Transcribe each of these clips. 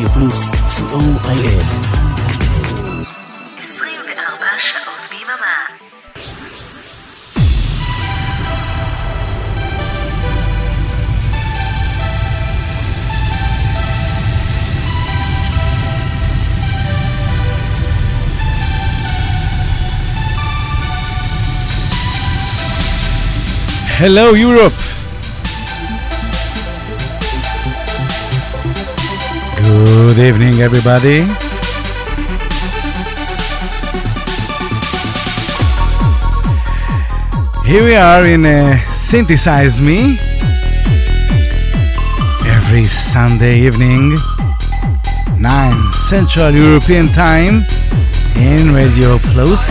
רדיו פלוס, COIF. 24 שעות ביממה. Hello Europe. Good evening everybody. Here we are in Synthesize Me every Sunday evening 9 Central European Time in Radio Plus.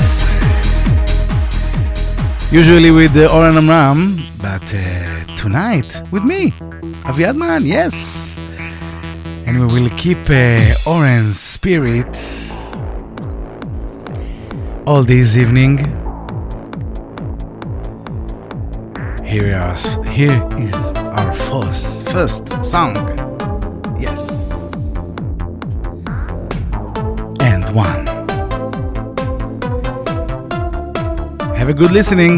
Usually with Oren Amram, but tonight with me, Aviadman, yes. And we will keep Oren's spirit all this evening. Here is our first song. Yes. And one. Have a good listening.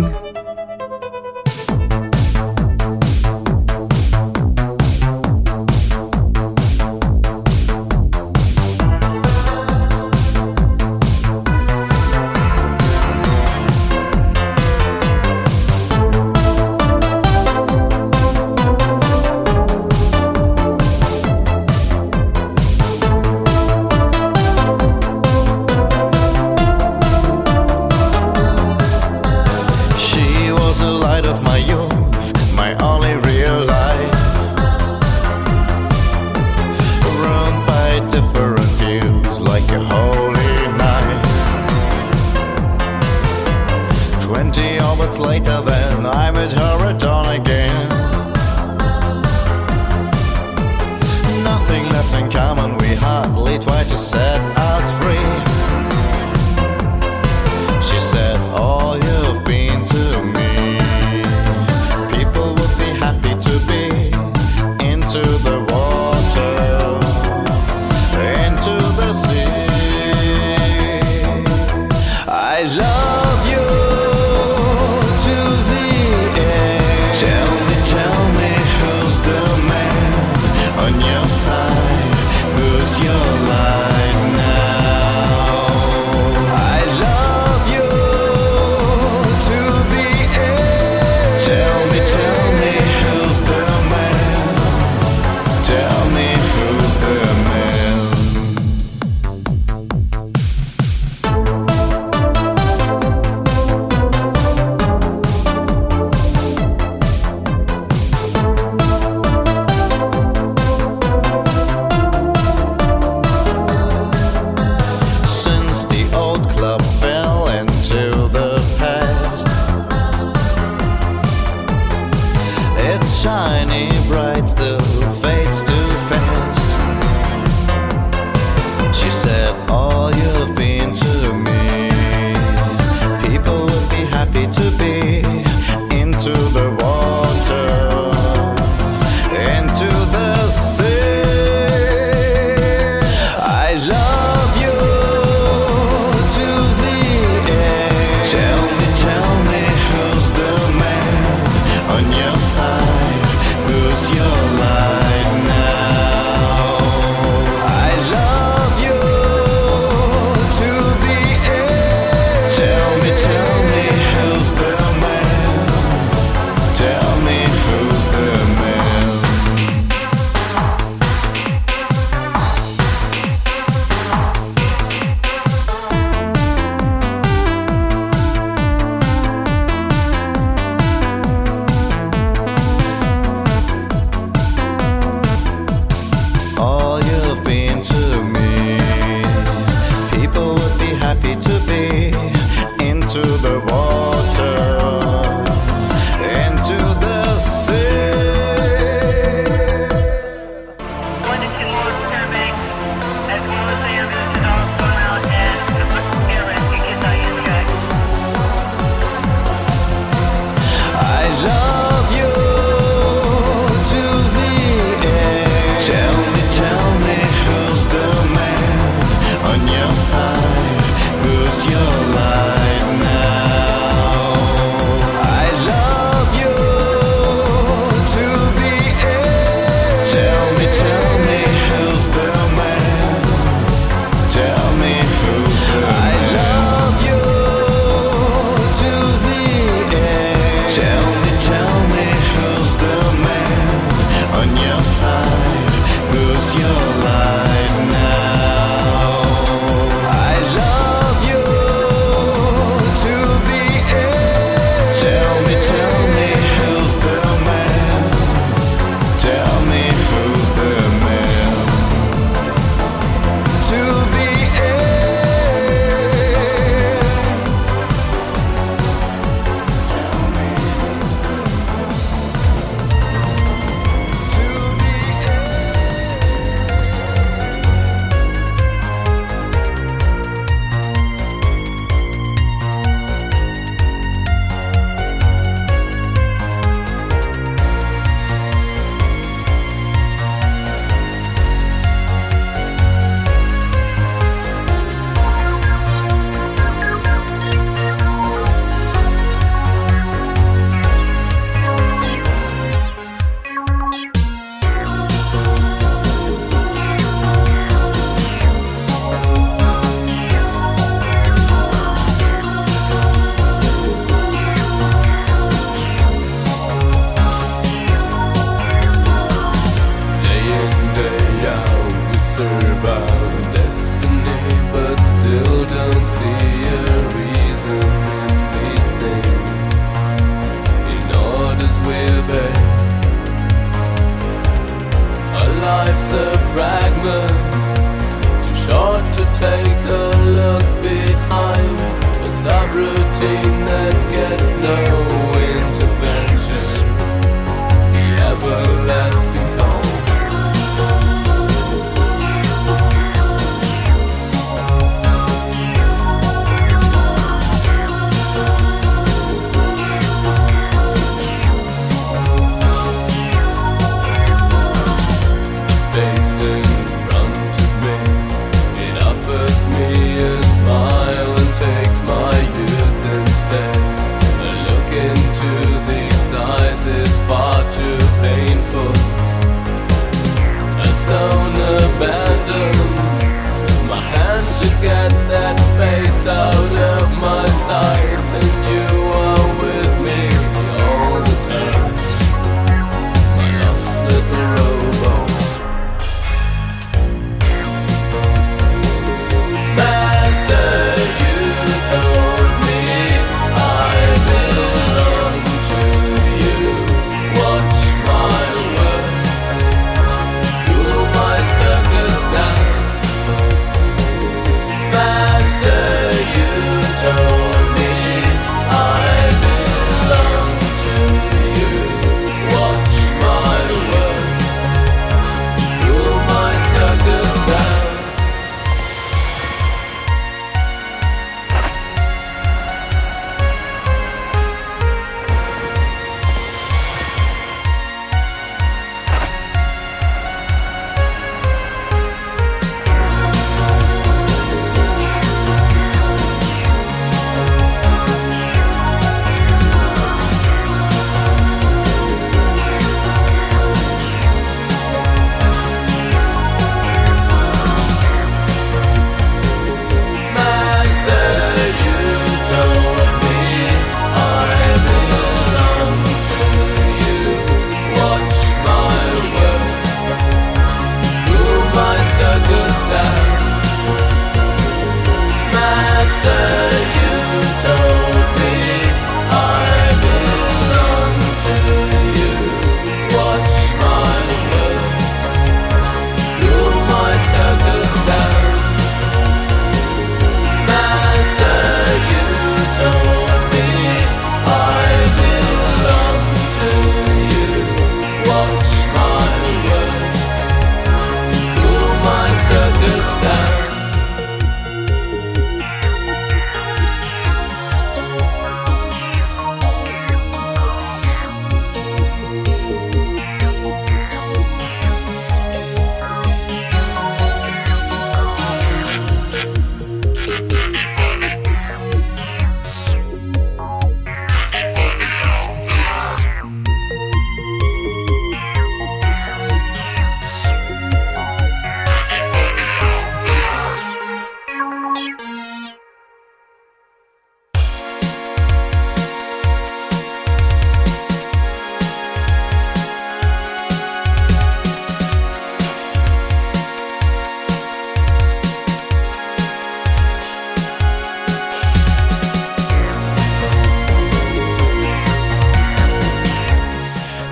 Your life.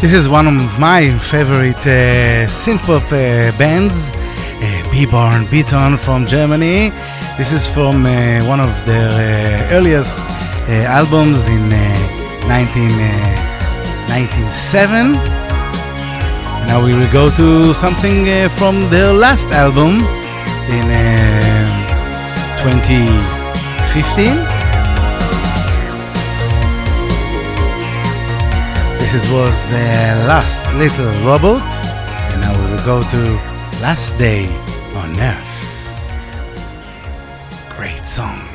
This is one of my favorite synth-pop bands, Beborn Beton from Germany. This is from one of their earliest albums in 1997. Now we will go to something from their last album in 2015. This was the last little robot, and now we will go to Last Day on Earth. Great song.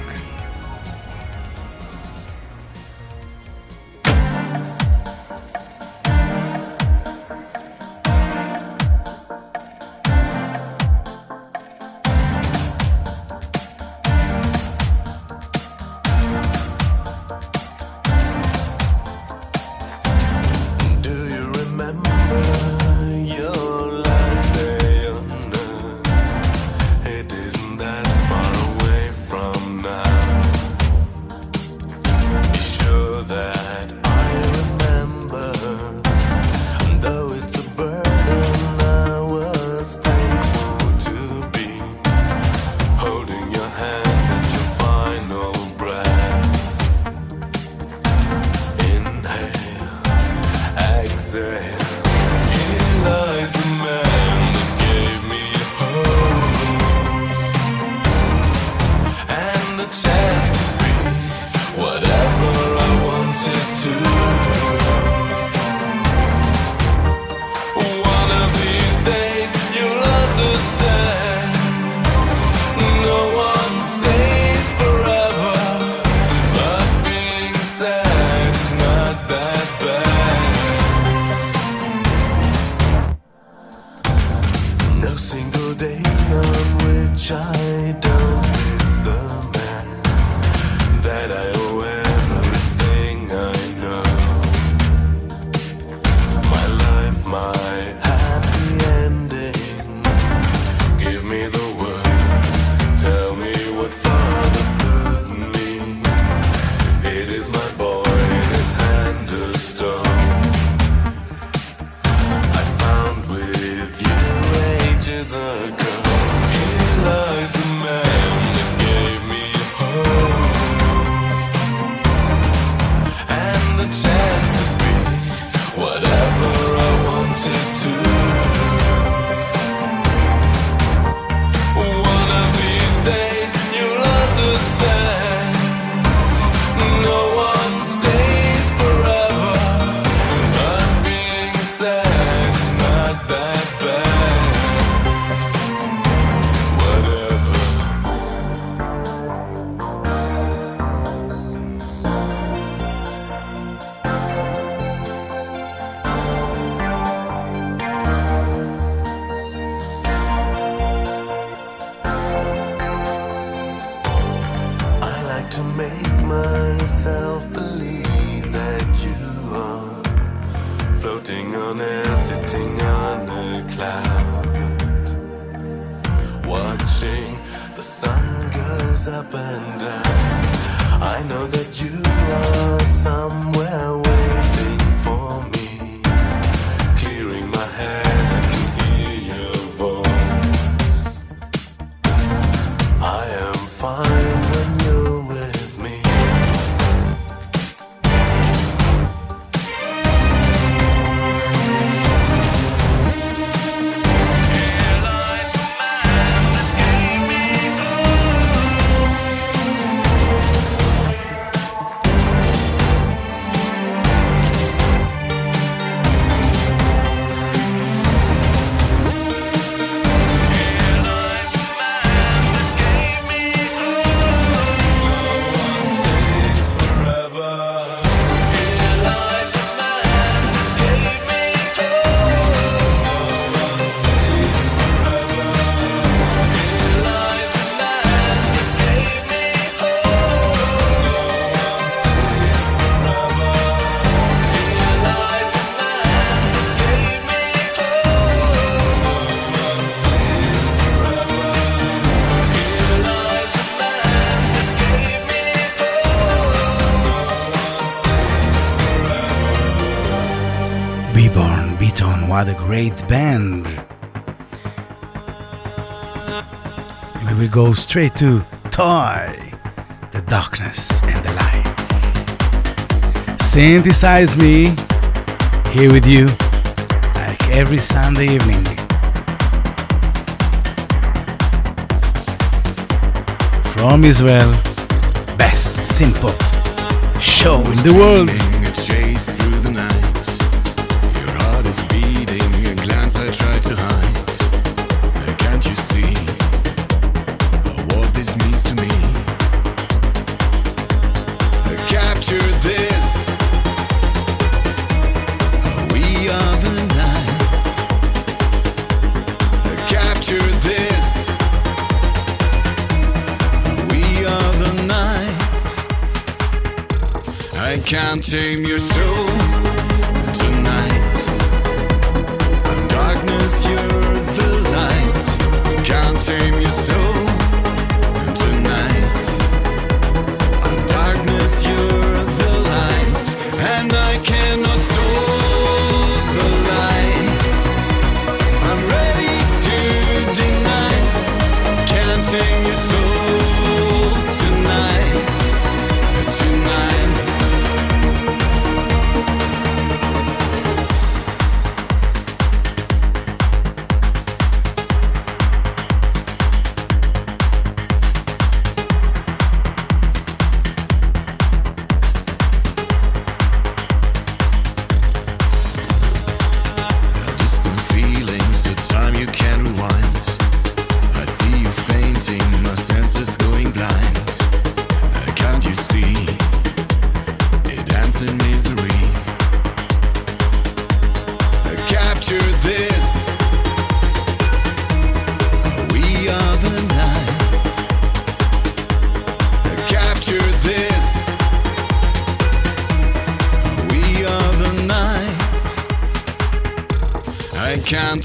Beborn Beton, what a great band. And we will go straight to T.O.Y, The Darkness and the Lights. Synthesize Me, here with you, like every Sunday evening. From Israel, best simple show in the world. A chase through the night. Your heart is beating, a glance I try to hide. Can't you see what this means to me? Capture this. We are the night. Capture this. I can't tame your soul tonight. In darkness, you're the light. Can't tame your soul tonight. In darkness, you're the light. And I cannot stall the light. I'm ready to deny. Can't tame your soul tonight. Tonight.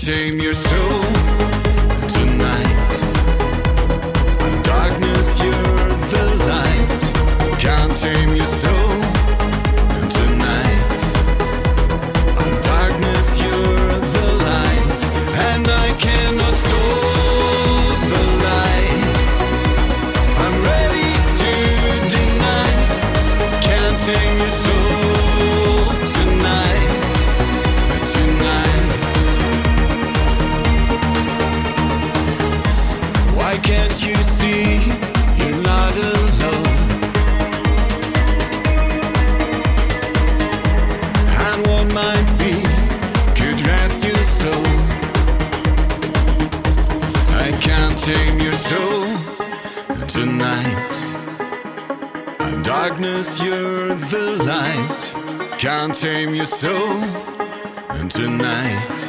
Tame your soul tonight. In darkness, you're the light. Can't tame your soul tonight. In darkness, you're the light. And I cannot stall the light. I'm ready to deny. Can't tame your soul tonight. Tonight. Why can't you see you're not alone? And what might be could rest your soul. I can't tame your soul tonight. In darkness, you're the light. Can't tame your soul tonight.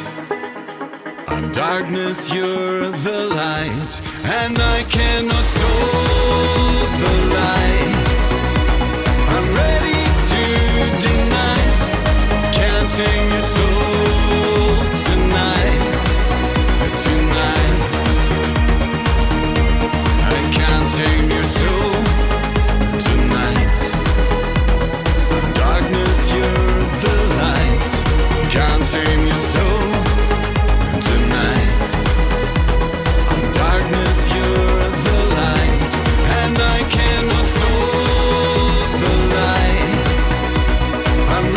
In darkness, you're the light. And I cannot stall the light. I'm ready to deny. Can't tame your soul tonight. Tonight. I can't tame your soul tonight. In darkness, you're the light. Can't tame your soul tonight. In darkness, you're the light. And I cannot stall the light. I'm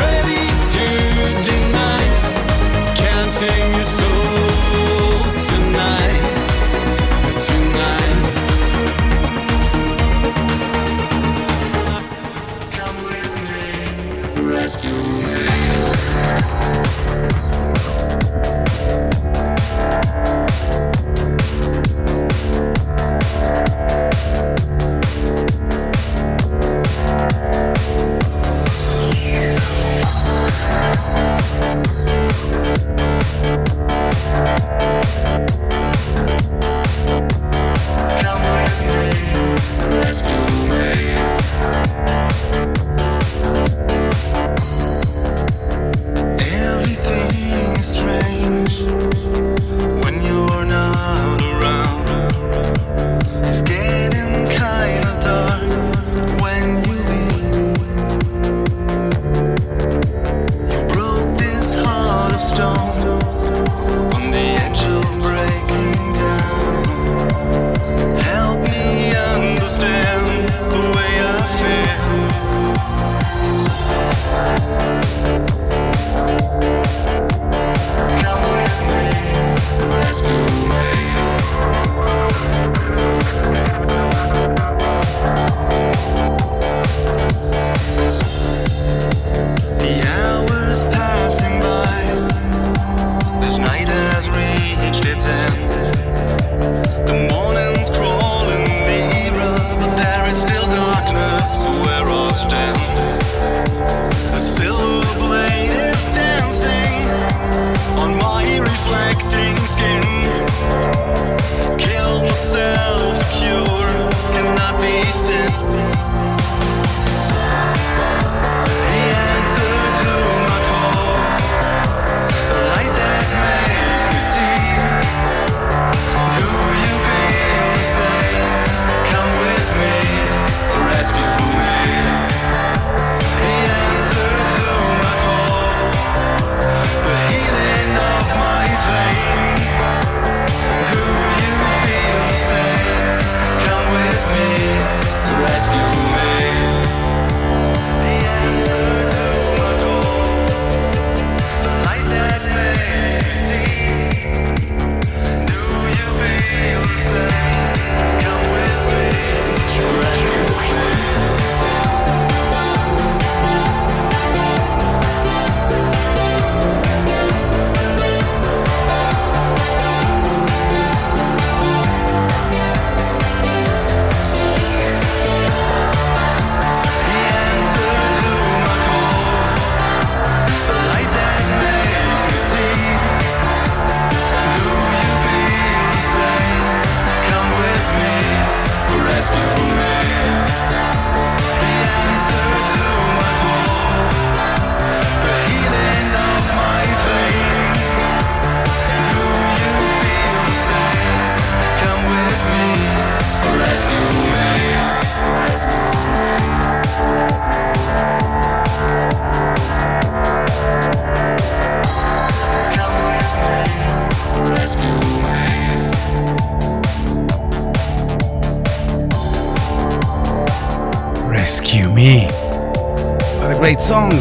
Song.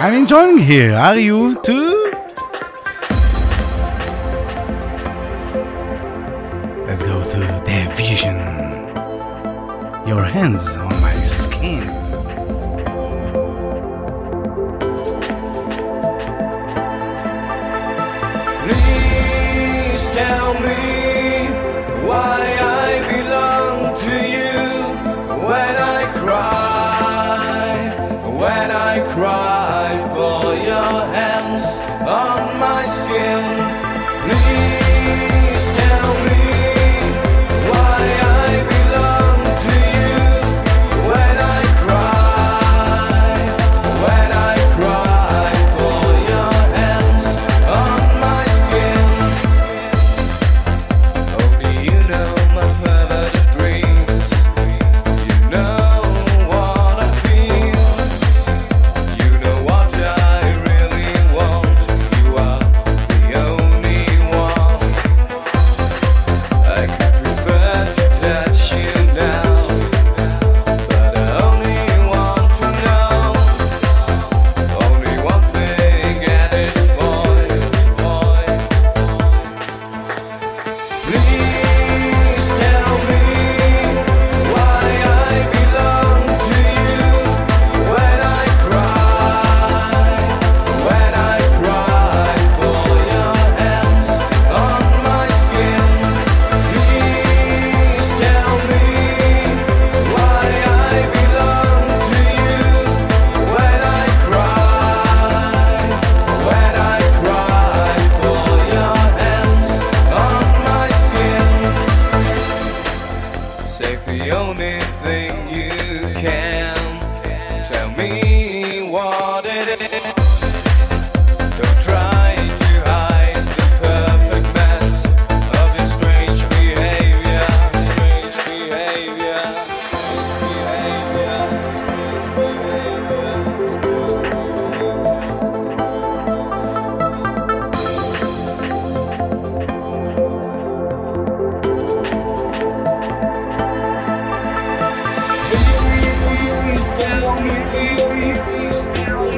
I'm enjoying here. Are you too? Let's go to the vision. Your hands on my skin. Please tell me why I belong to you. Cry for your hands on my skin. Please tell me why I belong to you. When I cry for your hands on my skin. Only you know my perverted dreams. You know. Still,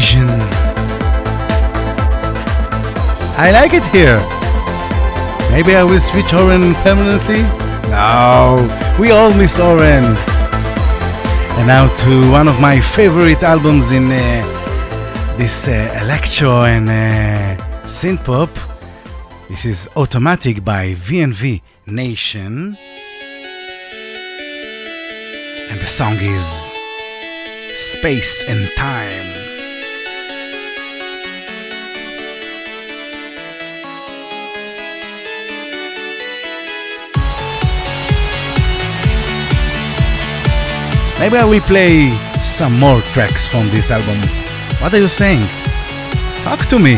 vision. I like it here. Maybe I will switch Oren permanently? No, we all miss Oren. And now to one of my favorite albums in this electro and synth pop. This is Automatic by VNV Nation. And the song is Space and Time. Maybe I will play some more tracks from this album. What are you saying? Talk to me.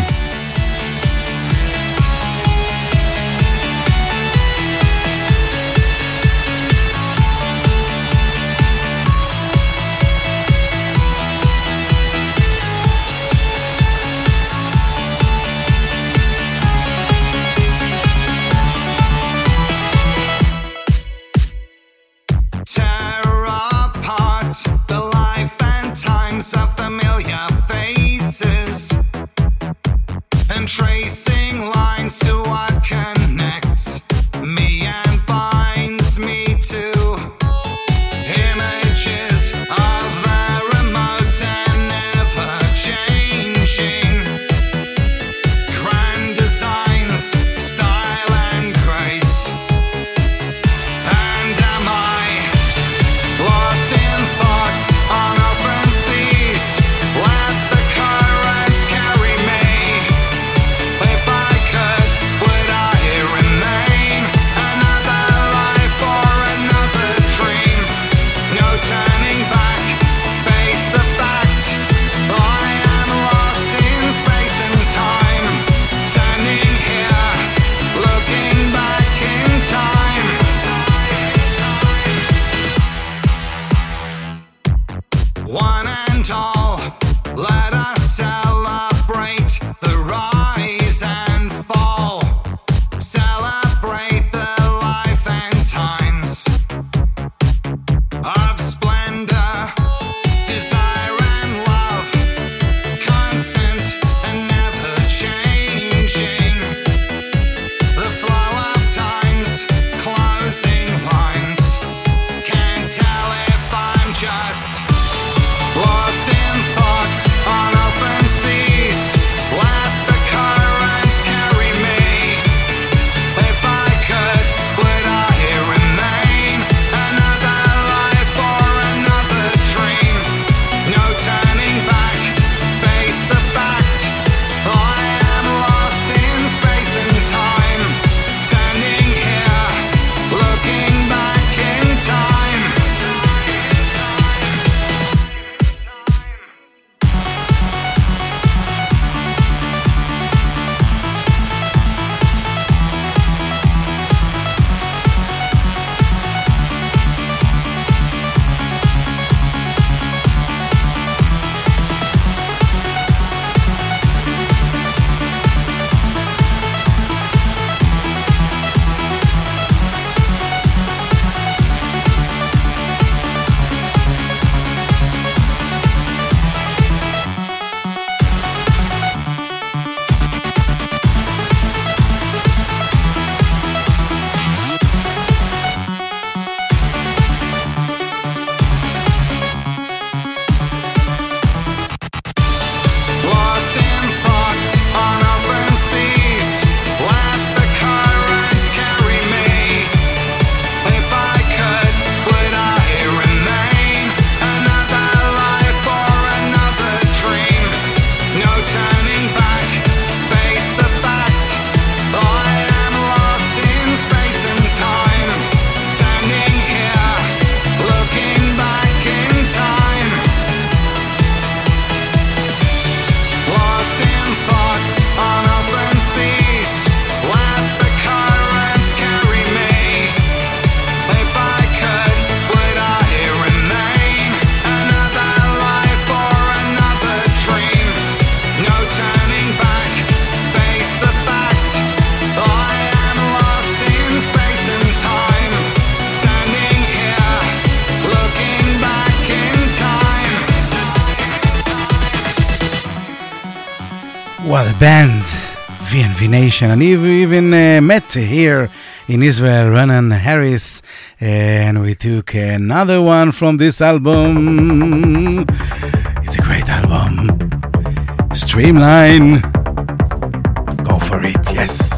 What a band, VNV Nation, and even met here in Israel, Ronan Harris, and we took another one from this album. It's a great album, Streamline. Go for it, yes.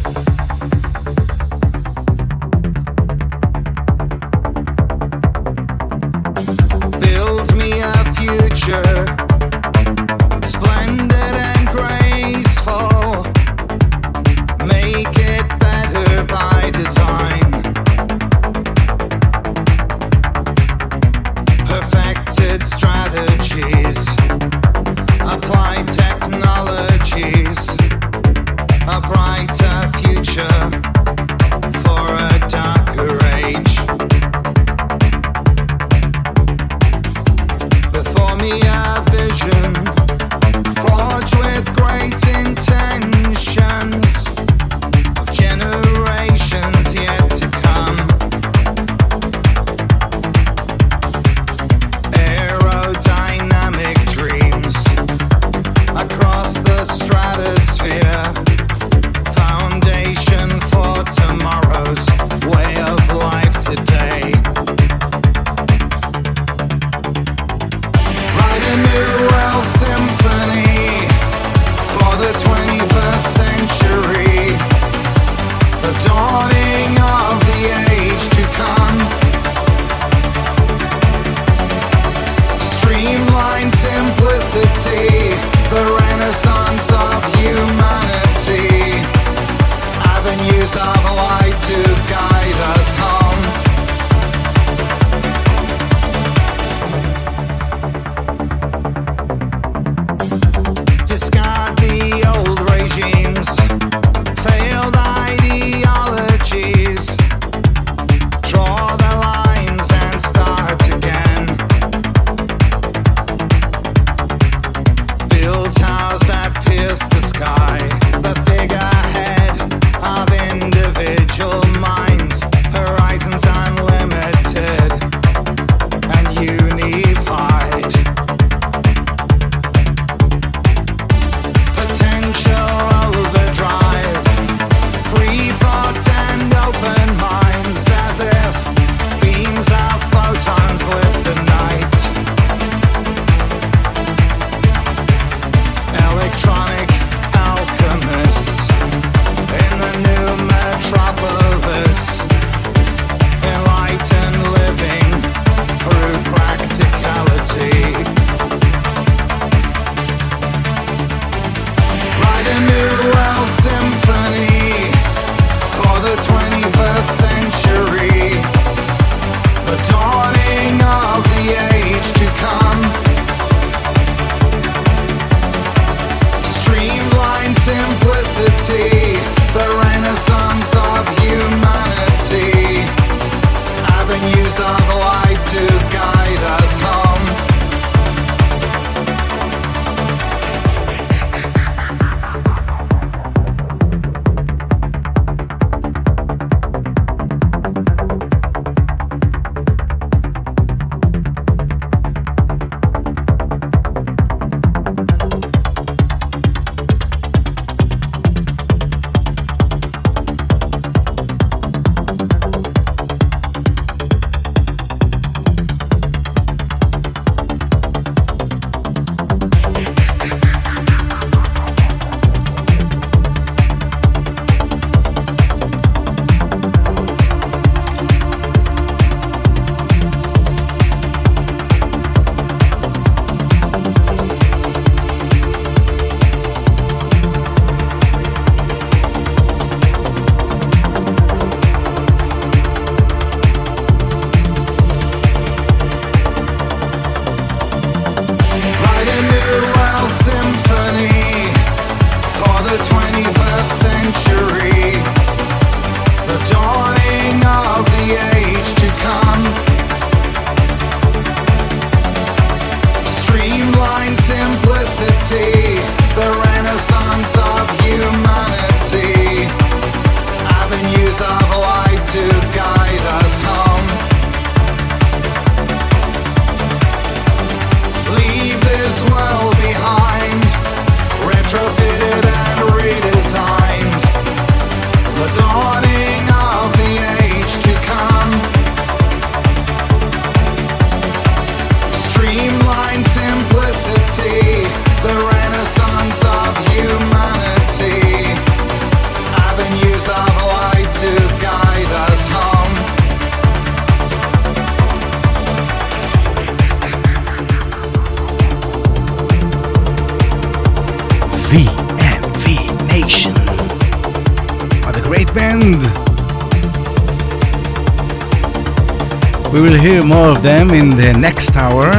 We will hear more of them in the next hour.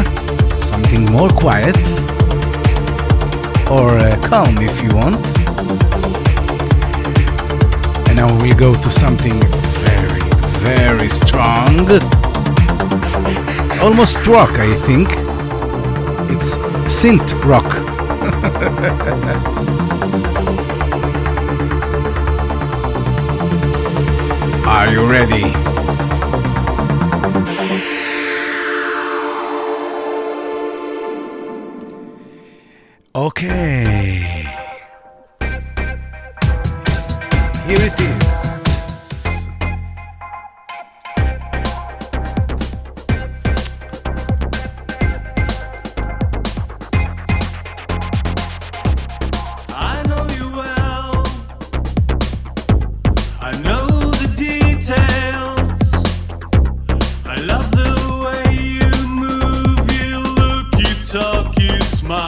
Something more quiet or calm if you want. And now we'll go to something very, very strong. Almost rock, I think. It's synth rock. Are you ready? Okay, here it is. I know you well, I know the details, I love the way you move, you look, you talk, you smile.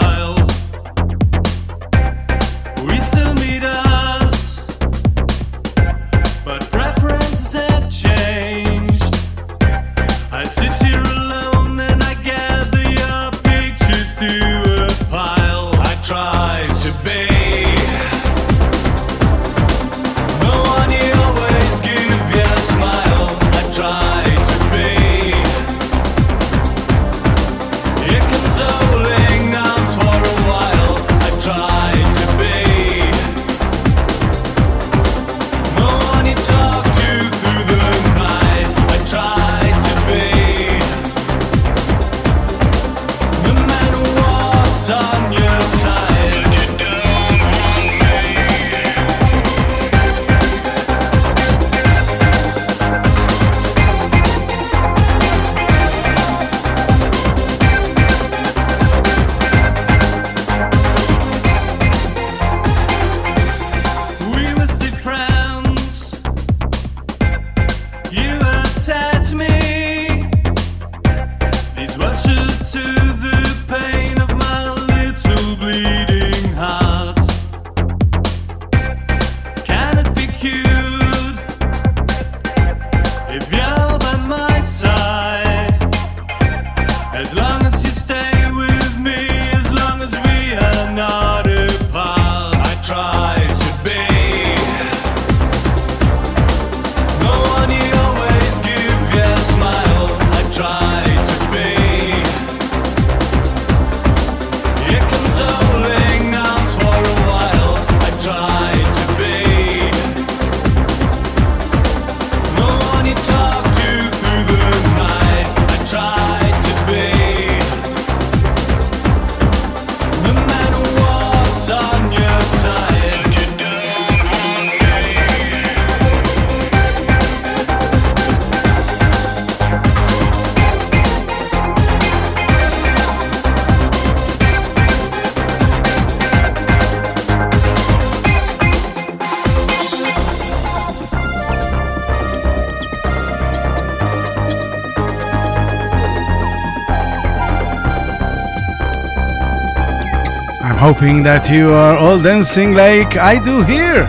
Hoping that you are all dancing like I do here.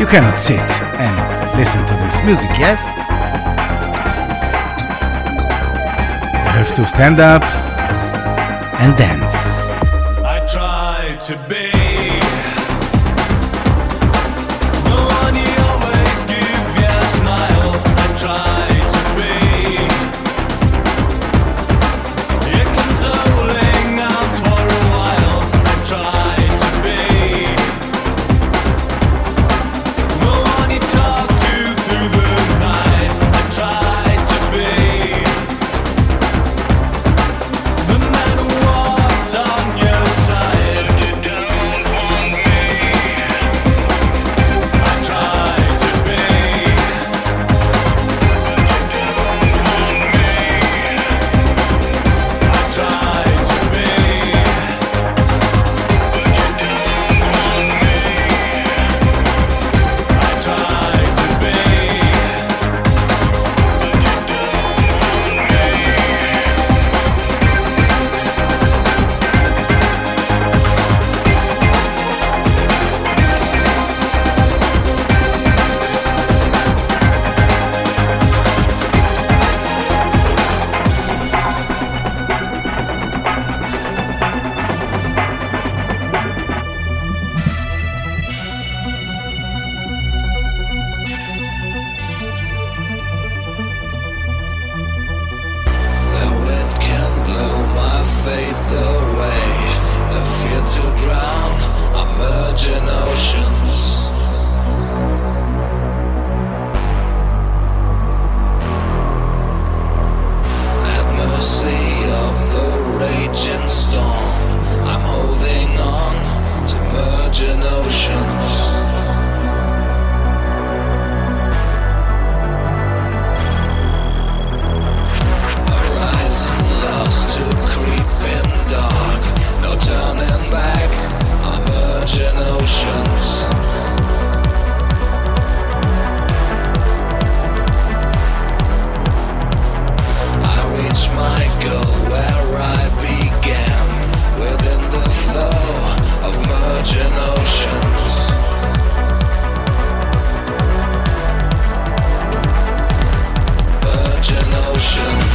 You cannot sit and listen to this music, yes? You have to stand up and dance. I try to be. So the way, the fear to drown, I merge in oceans. At mercy of the raging storm, I'm holding on to merge in oceans. To creep in dark, no turning back, I'm merging oceans. I reach my goal where I began, within the flow of merging oceans. Merging oceans.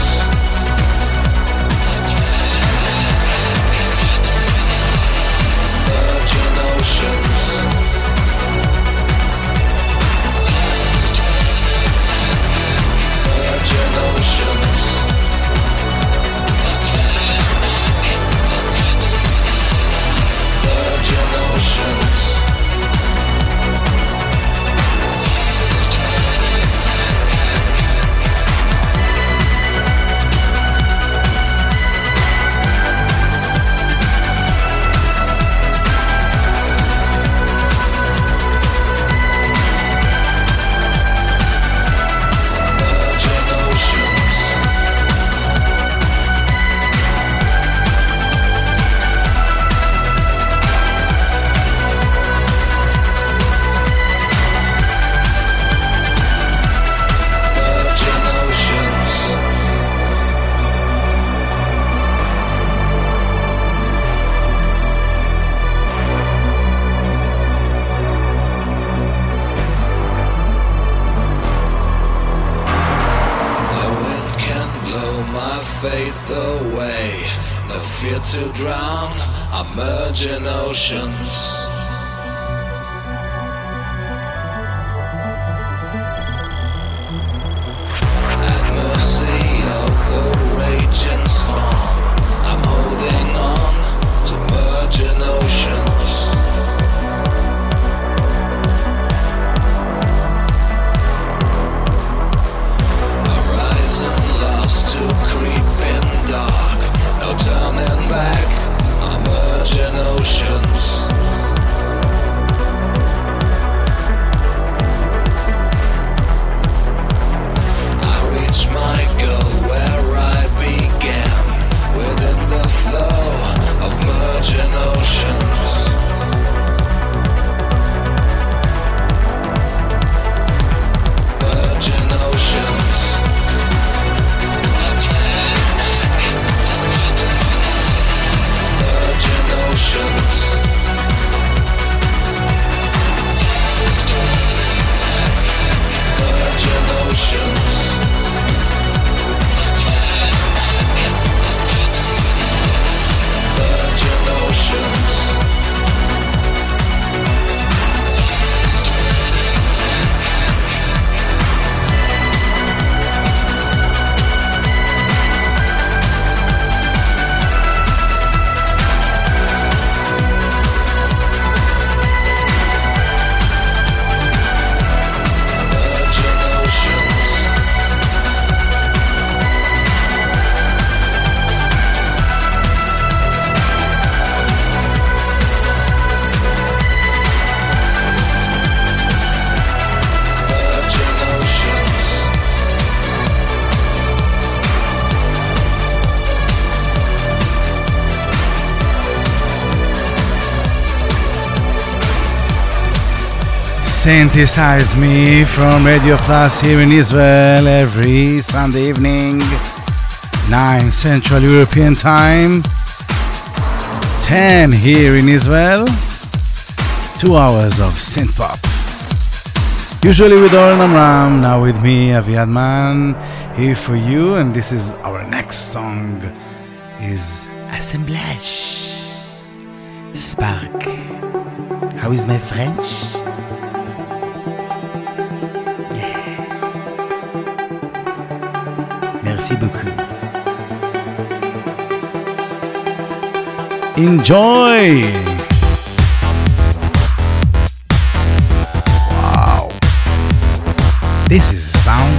Synthesize Me from Radio Plus here in Israel every Sunday evening, 9 Central European Time, 10 here in Israel, 2 hours of synth pop. Usually with Oren Amram, now with me, Aviadman, here for you, and this is our next song, is Assemblage, Spark. How is my French? Merci beaucoup. Enjoy! Wow! This is the sound.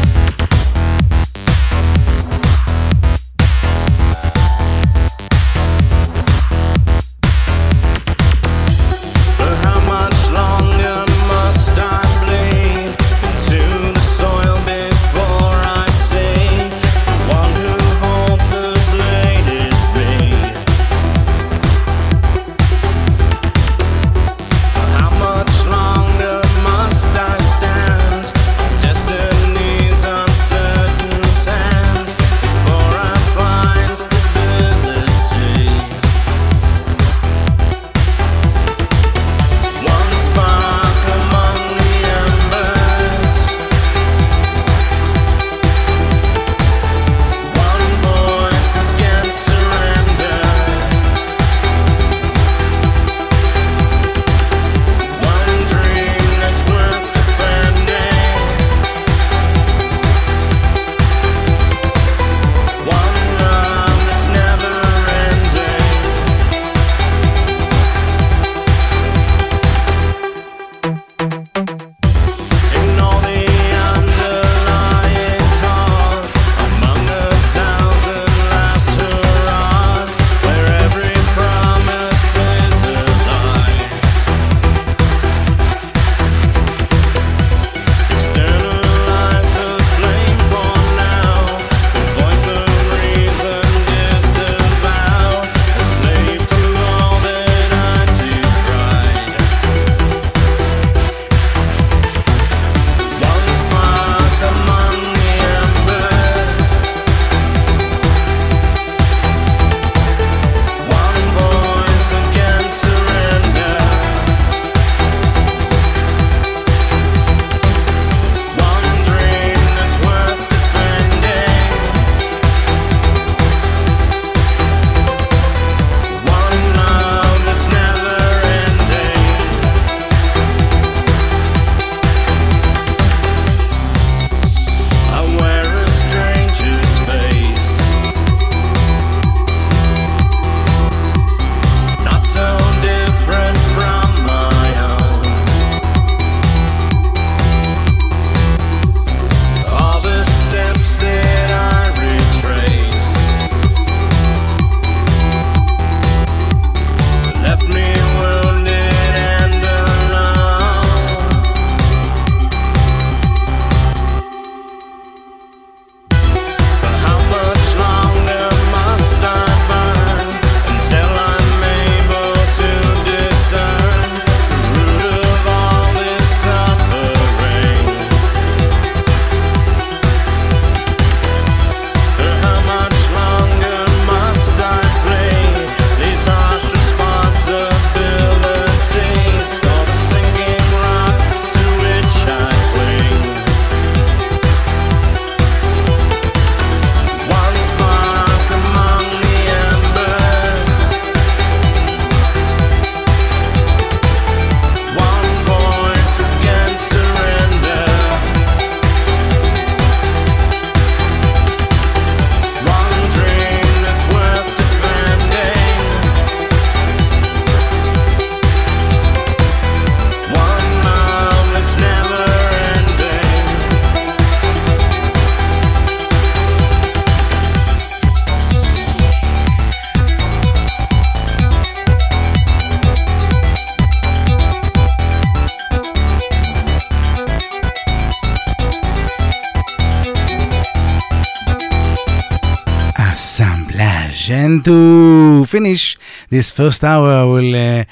And to finish this first hour, I will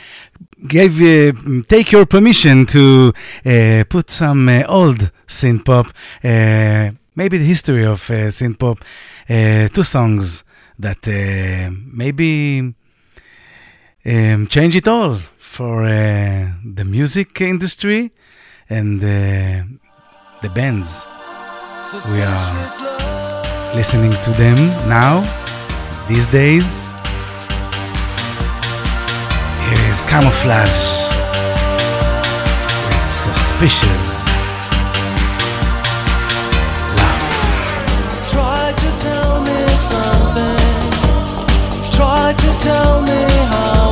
take your permission to put some old synth pop, maybe the history of synth pop, two songs that maybe change it all for the music industry and the bands. We are listening to them now. These days, here is Camouflage with Suspicious. Try to tell me something. Try to tell me how.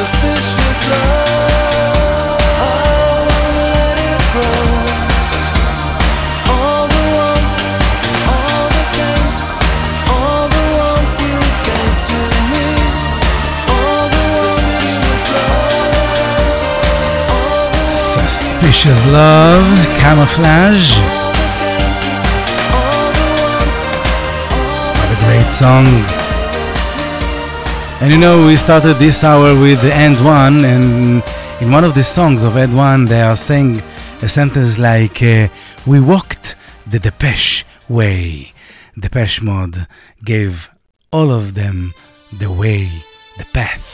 suspicious love. I wanna let it grow. All the warmth, all the things, all the warmth you gave to me. All the suspicious love, all the suspicious love, Camouflage. What a great song. And you know, we started this hour with End One, and in one of the songs of End One, they are saying a sentence like, we walked the Depeche way. Depeche Mode gave all of them the way, the path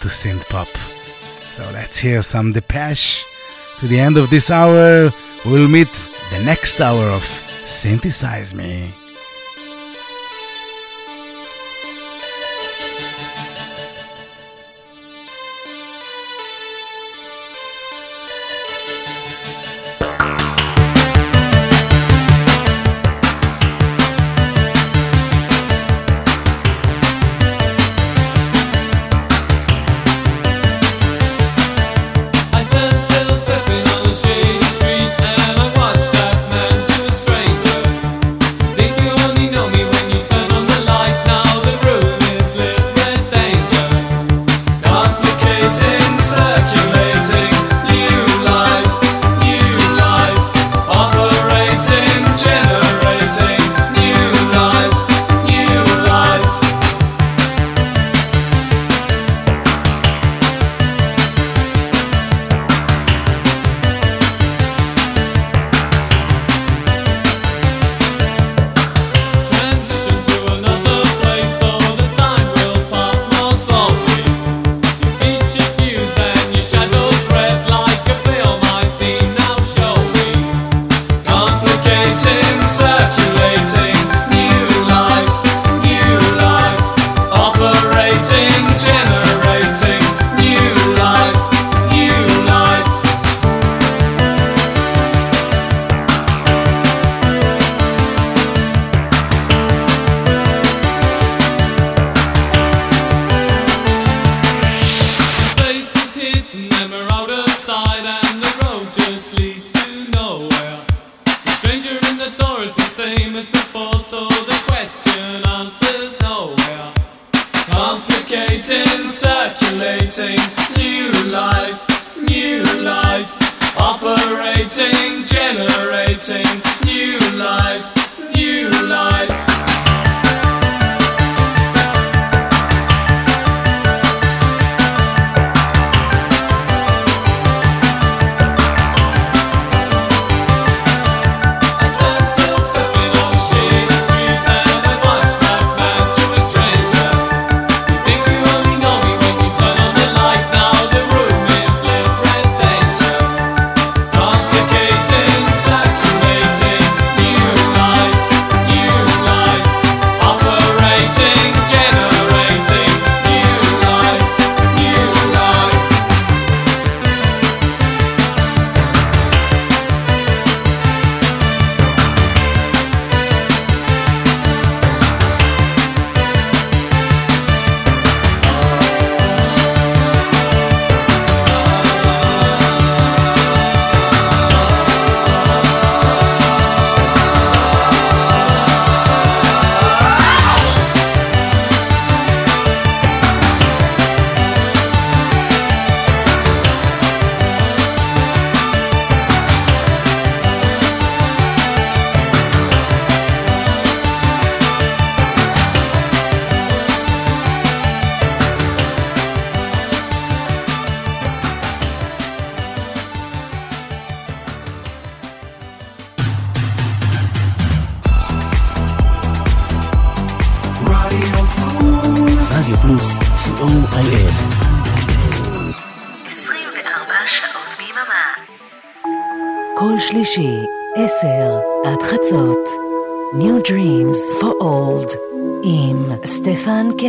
to synth pop. So let's hear some Depeche to the end of this hour. We'll meet the next hour of Synthesize Me.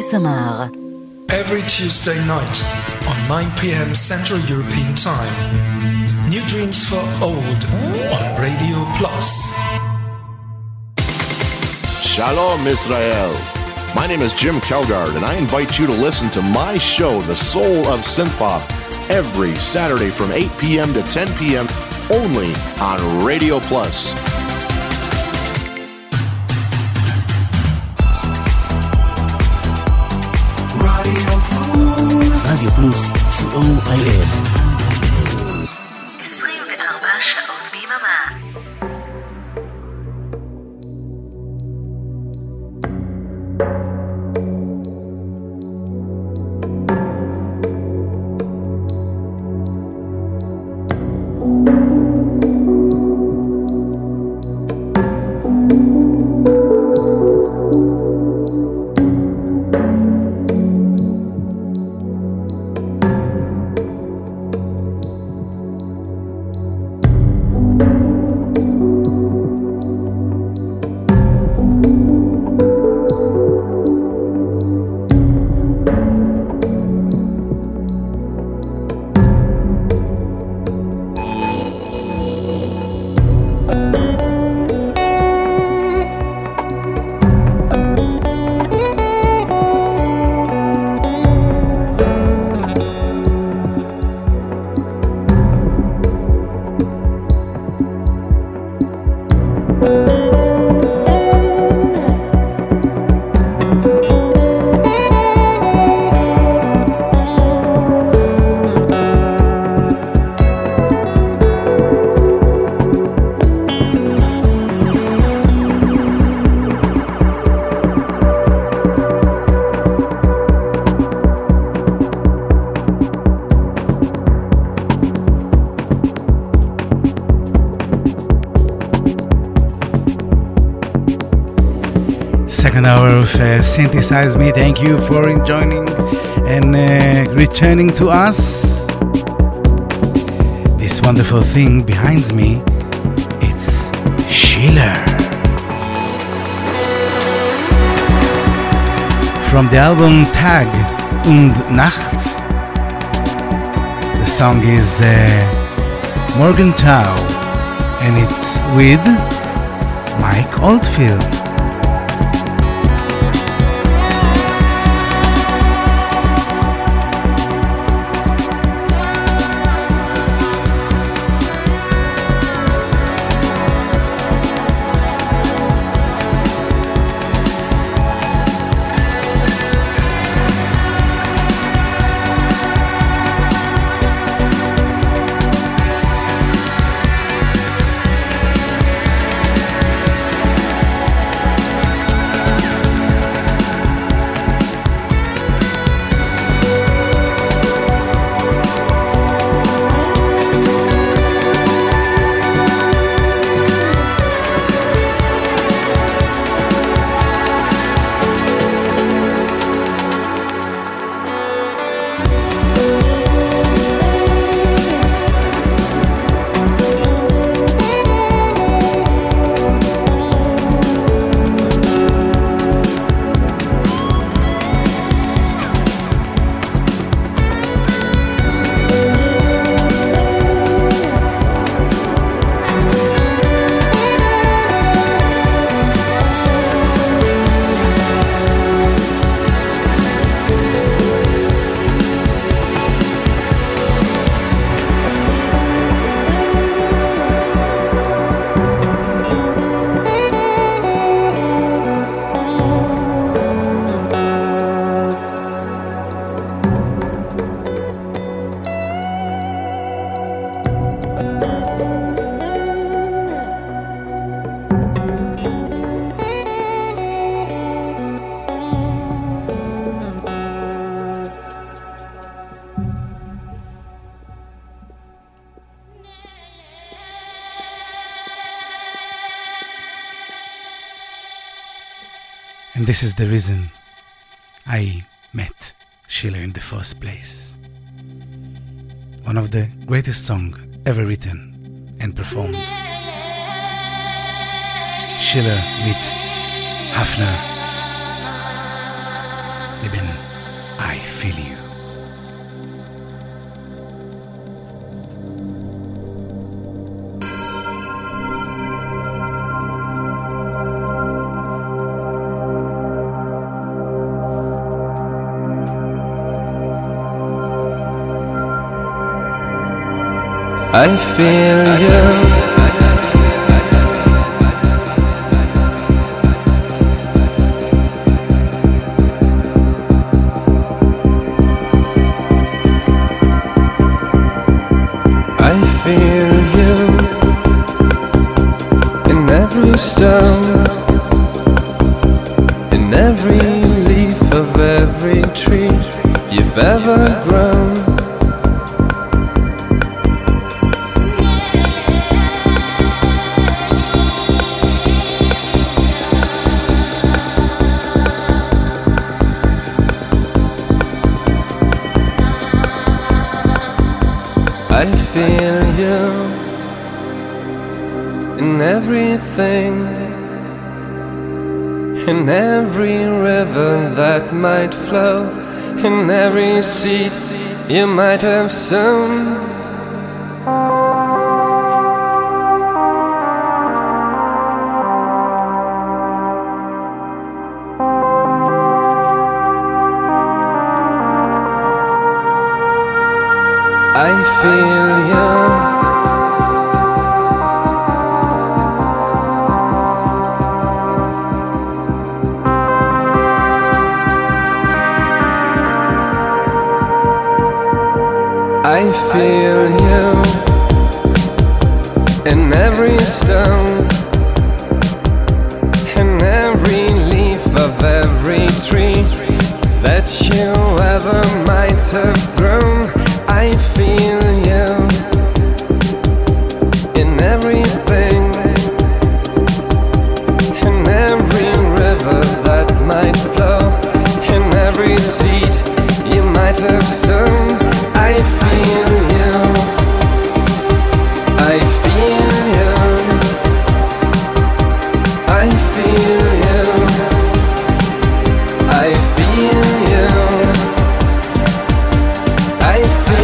Kesemar. Every Tuesday night on 9 p.m. Central European Time, New Dreams for Old on Radio Plus. Shalom Israel, My name is Jim Kelgard, and I invite you to listen to my show, The Soul of Synthpop, every Saturday from 8 p.m. to 10 p.m. only on Radio Plus. רדיו פלוס, COIF 24 שעות ביממה. Second hour of Synthesize Me. Thank you for joining and returning to us. This wonderful thing behind me, it's Schiller. From the album Tag und Nacht, the song is Morgentau, and it's with Mike Oldfield. This is the reason I met Schiller in the first place. One of the greatest songs ever written and performed. Schiller mit Hafner. Leben, I feel you. I feel you. Stone, in every leaf of every tree you've ever grown. I feel you. In everything, in every river that might flow, in every seed you might have sown. I feel you. I feel you in every stone, in every leaf of every tree that you ever might have grown. I feel you in everything, in every river that might flow, in every seed you might have sown. I feel you, I feel you, I feel you, I feel you, I feel you.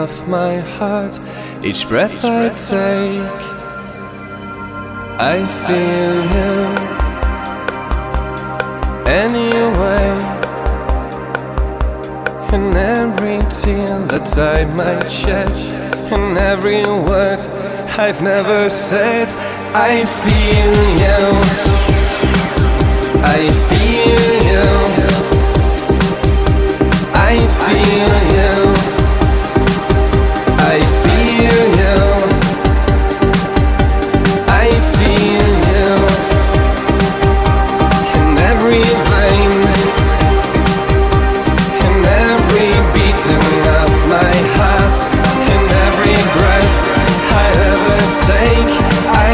Of my heart, each breath I take, I feel him anyway. In every tear that I might shed, in every word I've never said, I feel you, I feel you, I feel you. I feel you, I feel you, in every vein, in every beating of my heart, in every breath I ever take, I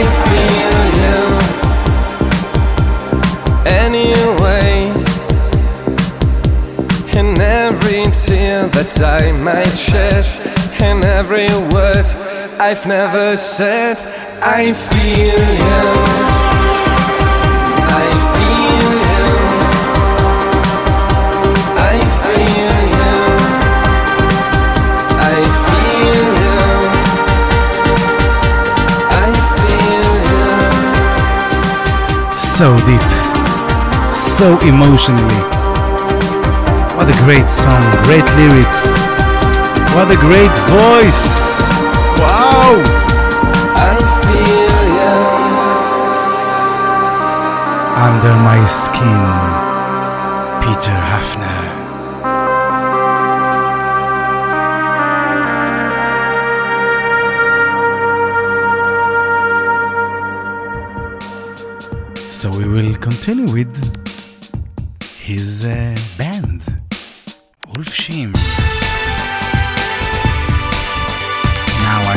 feel you, anyway, in every tear that I might shed, in every word I've never said, I feel you. So deep, so emotionally. What a great song, great lyrics. What a great voice! Wow! I feel you under my skin, Peter Hafner. So we will continue with his band, Wolfsheim. Now I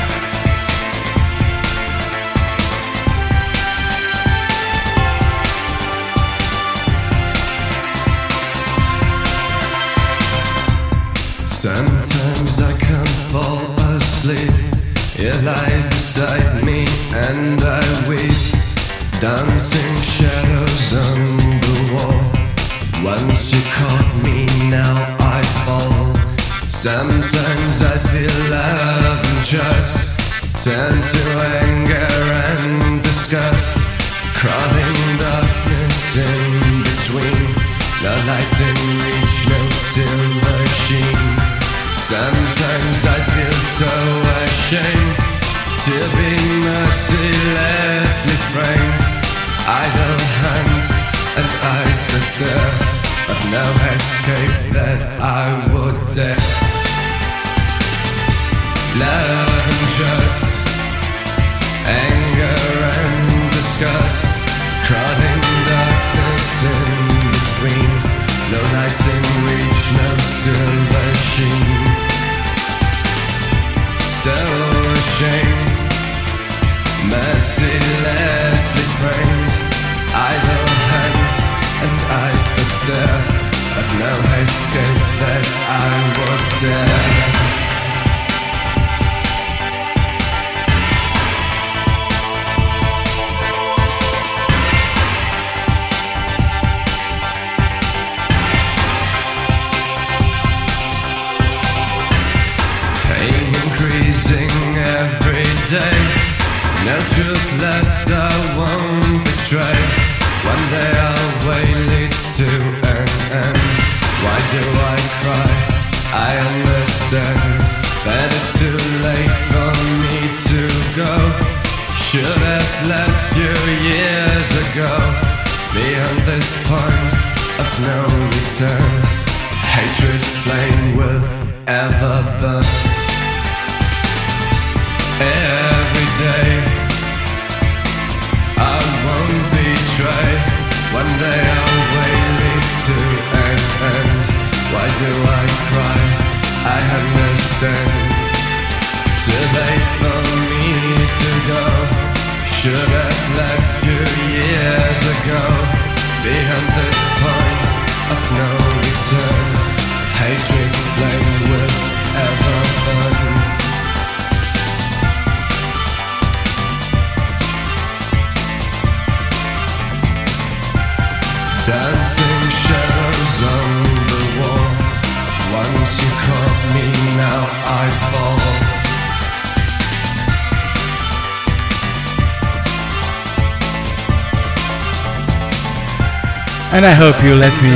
And I hope you let me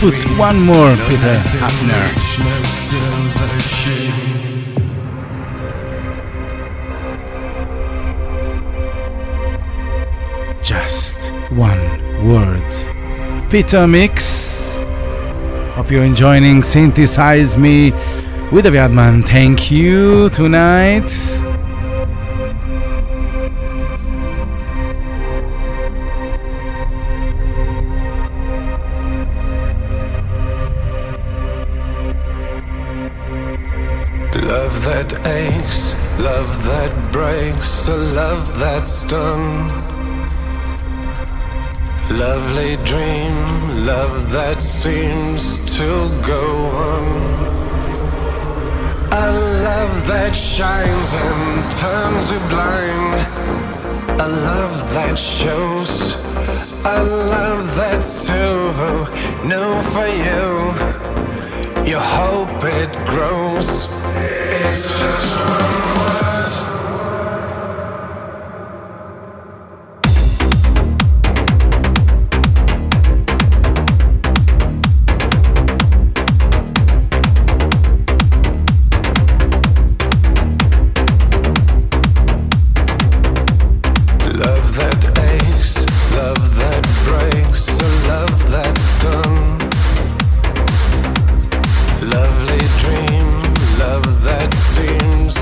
put one more Peter Hafner. Just one word. Peter Mix. Hope you're enjoying Synthesize Me with Aviadman. Thank you tonight. That aches, love that breaks, a love that's done. Lovely dream, love that seems to go on. A love that shines and turns you blind. A love that shows, a love that's too new for you. You hope it grows. It's just one word. Love that seems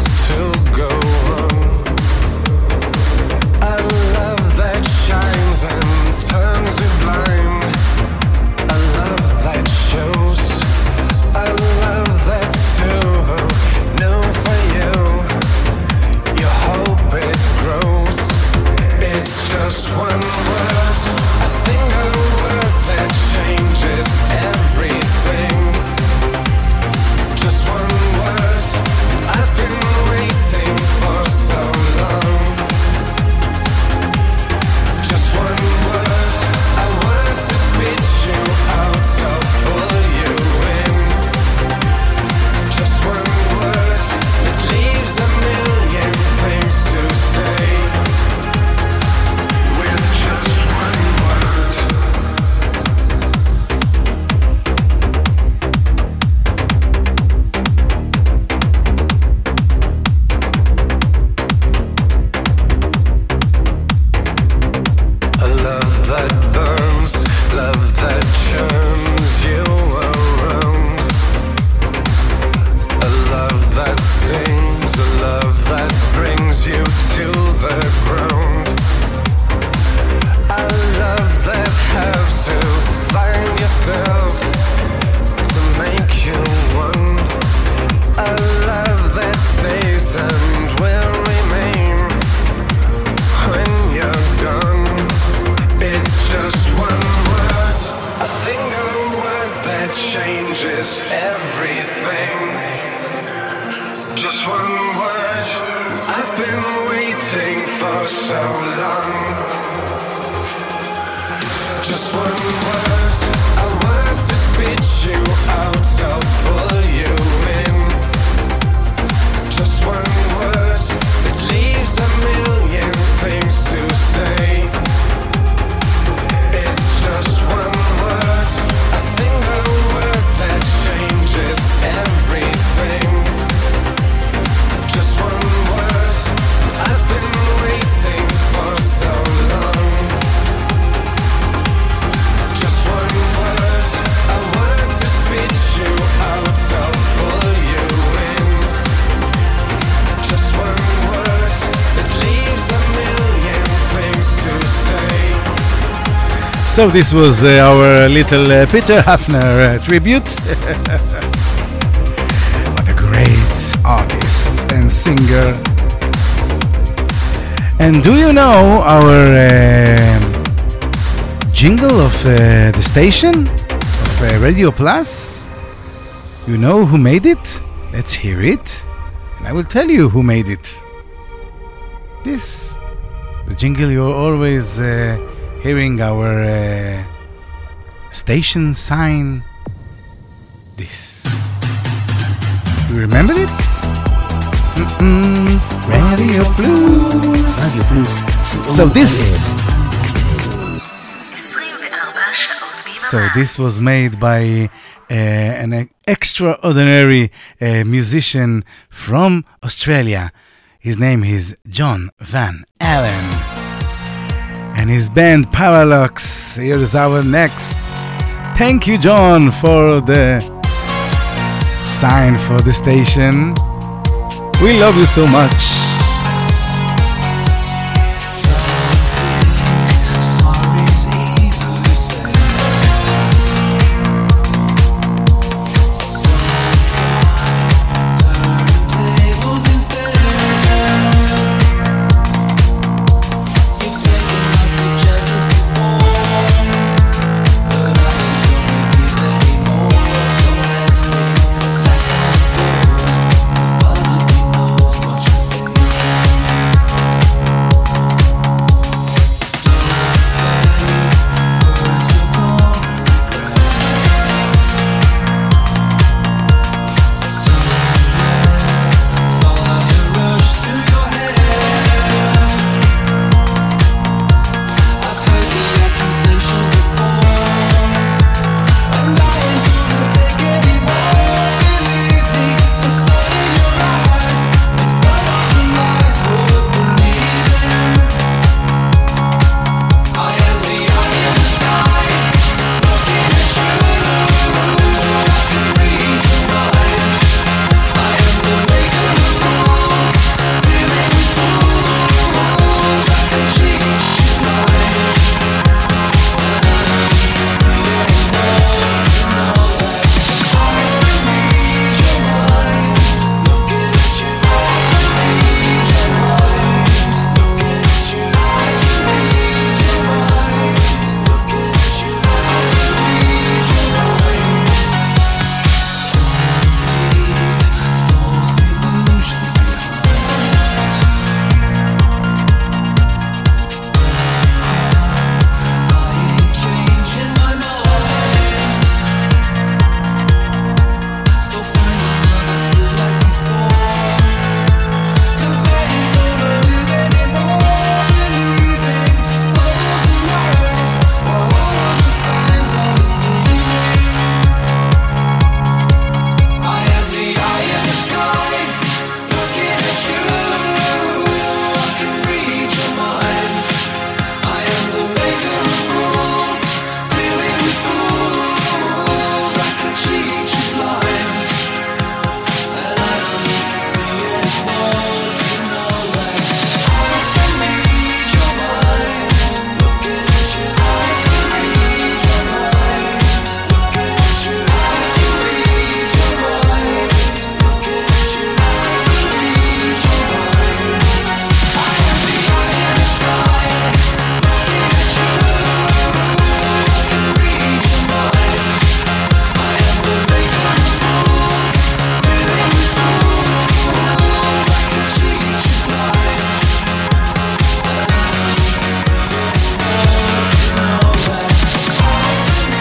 Just one word, I want to spit you out, I'll pull you in. Just one word, it leaves a million things to say. It's just one word, a single word that changes everything. Just one word, I've been waiting for so long. So this was our little Peter Hafner tribute. What a great artist and singer. And do you know our jingle of the station of Radio Plus? You know who made it? Let's hear it, and I will tell you who made it. This, the jingle you're always hearing our station sign. This. You remember it? Radio Plus. Radio Plus. So this. So this was made by an extraordinary musician from Australia. His name is John Van Allen. And his band Parallax. Here's our next. Thank you, John, for the sign for the station. We love you so much.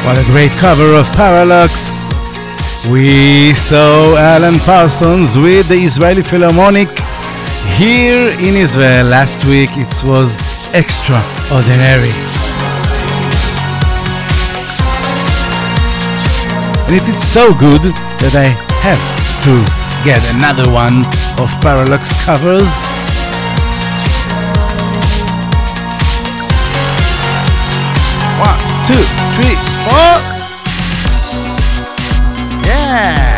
What a great cover of Parallax. We saw Alan Parsons with the Israeli Philharmonic here in Israel last week. It was extraordinary. And it is so good that I have to get another one of Parallax covers. One, two, three, four. Yeah.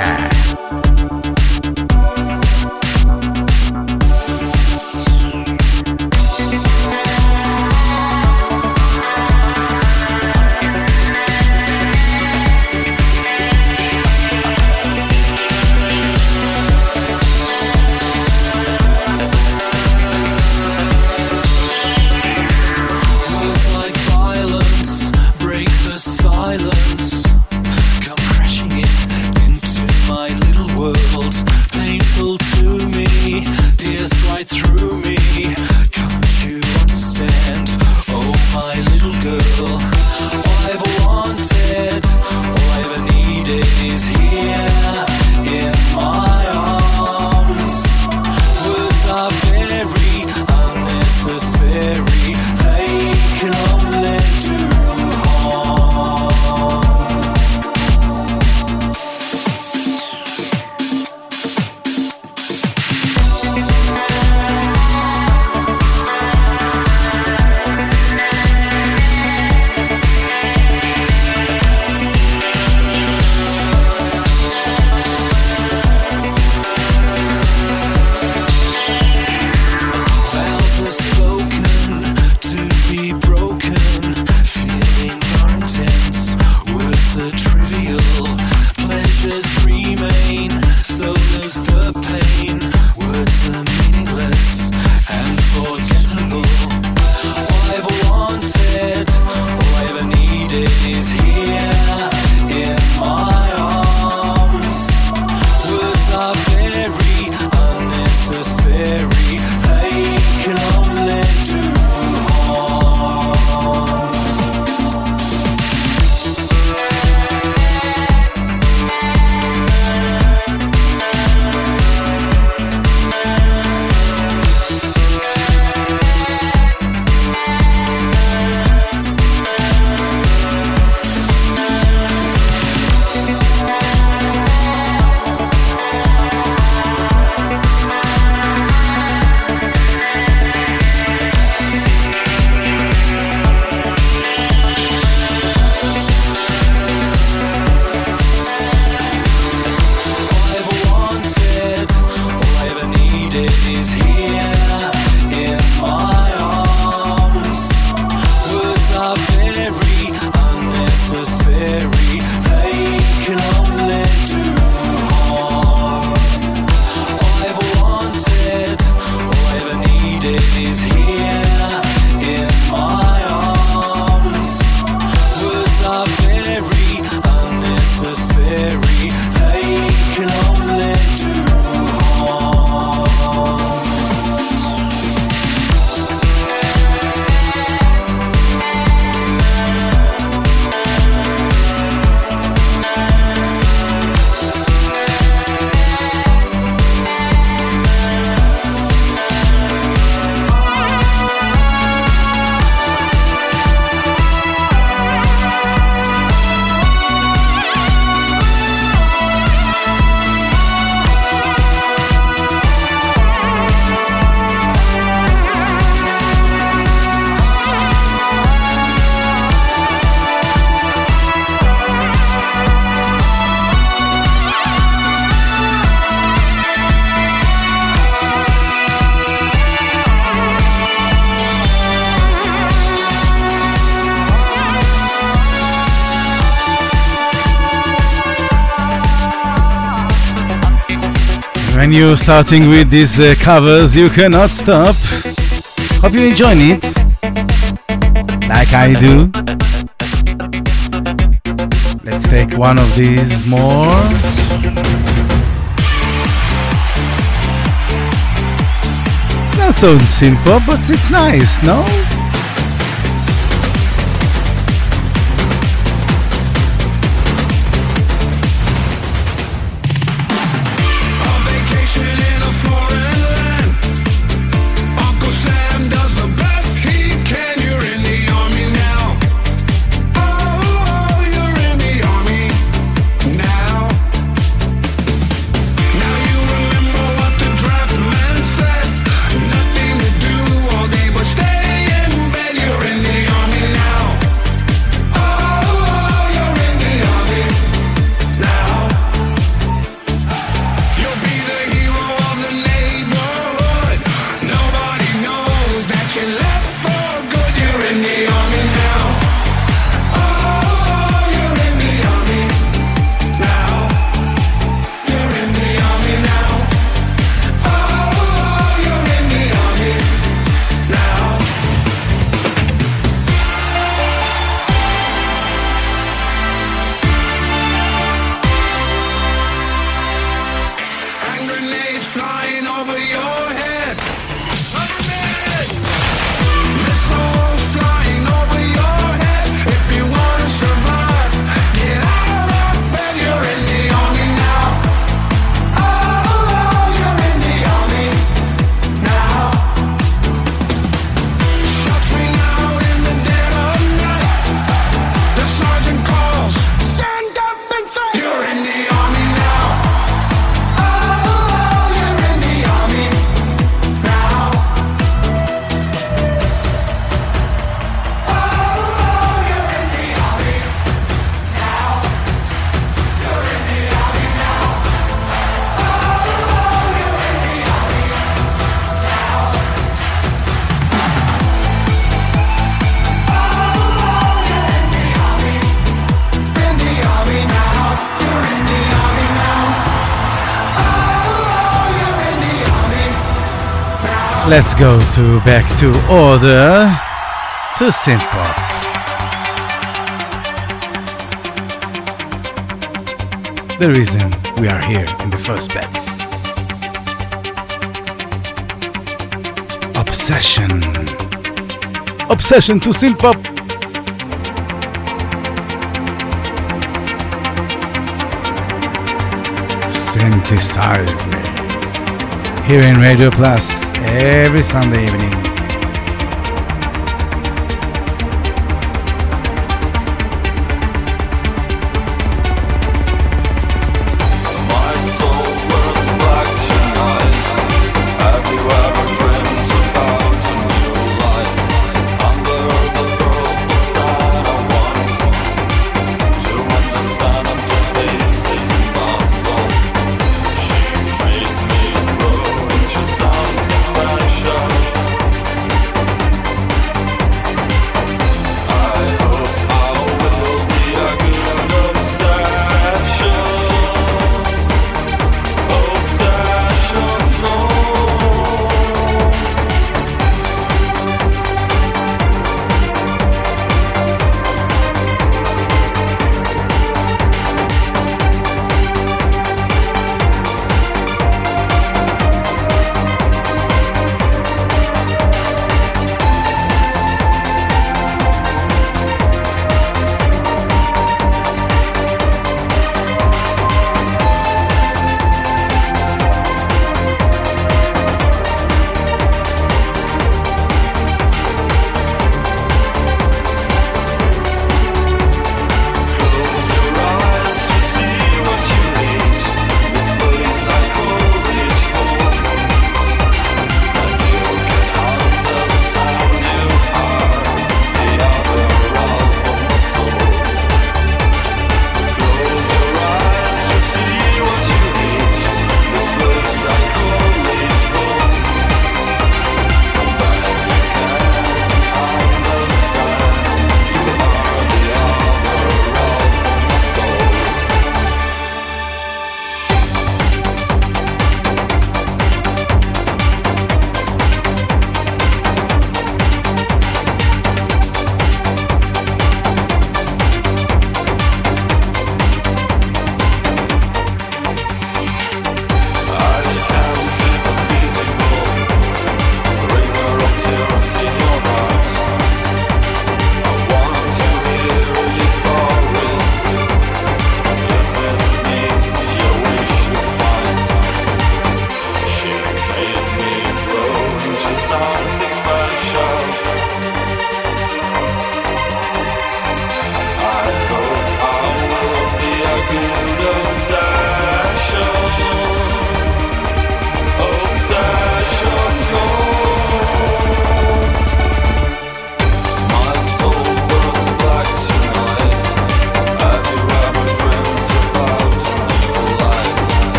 When you're starting with these covers, you cannot stop. Hope you enjoyed it, like I do. Let's take one of these more. It's not so simple, but it's nice, no? Let's go to back to order to synth pop. The reason we are here in the first place. Obsession. Obsession to synth pop. Synthesize Me. Here in Radio Plus every Sunday evening.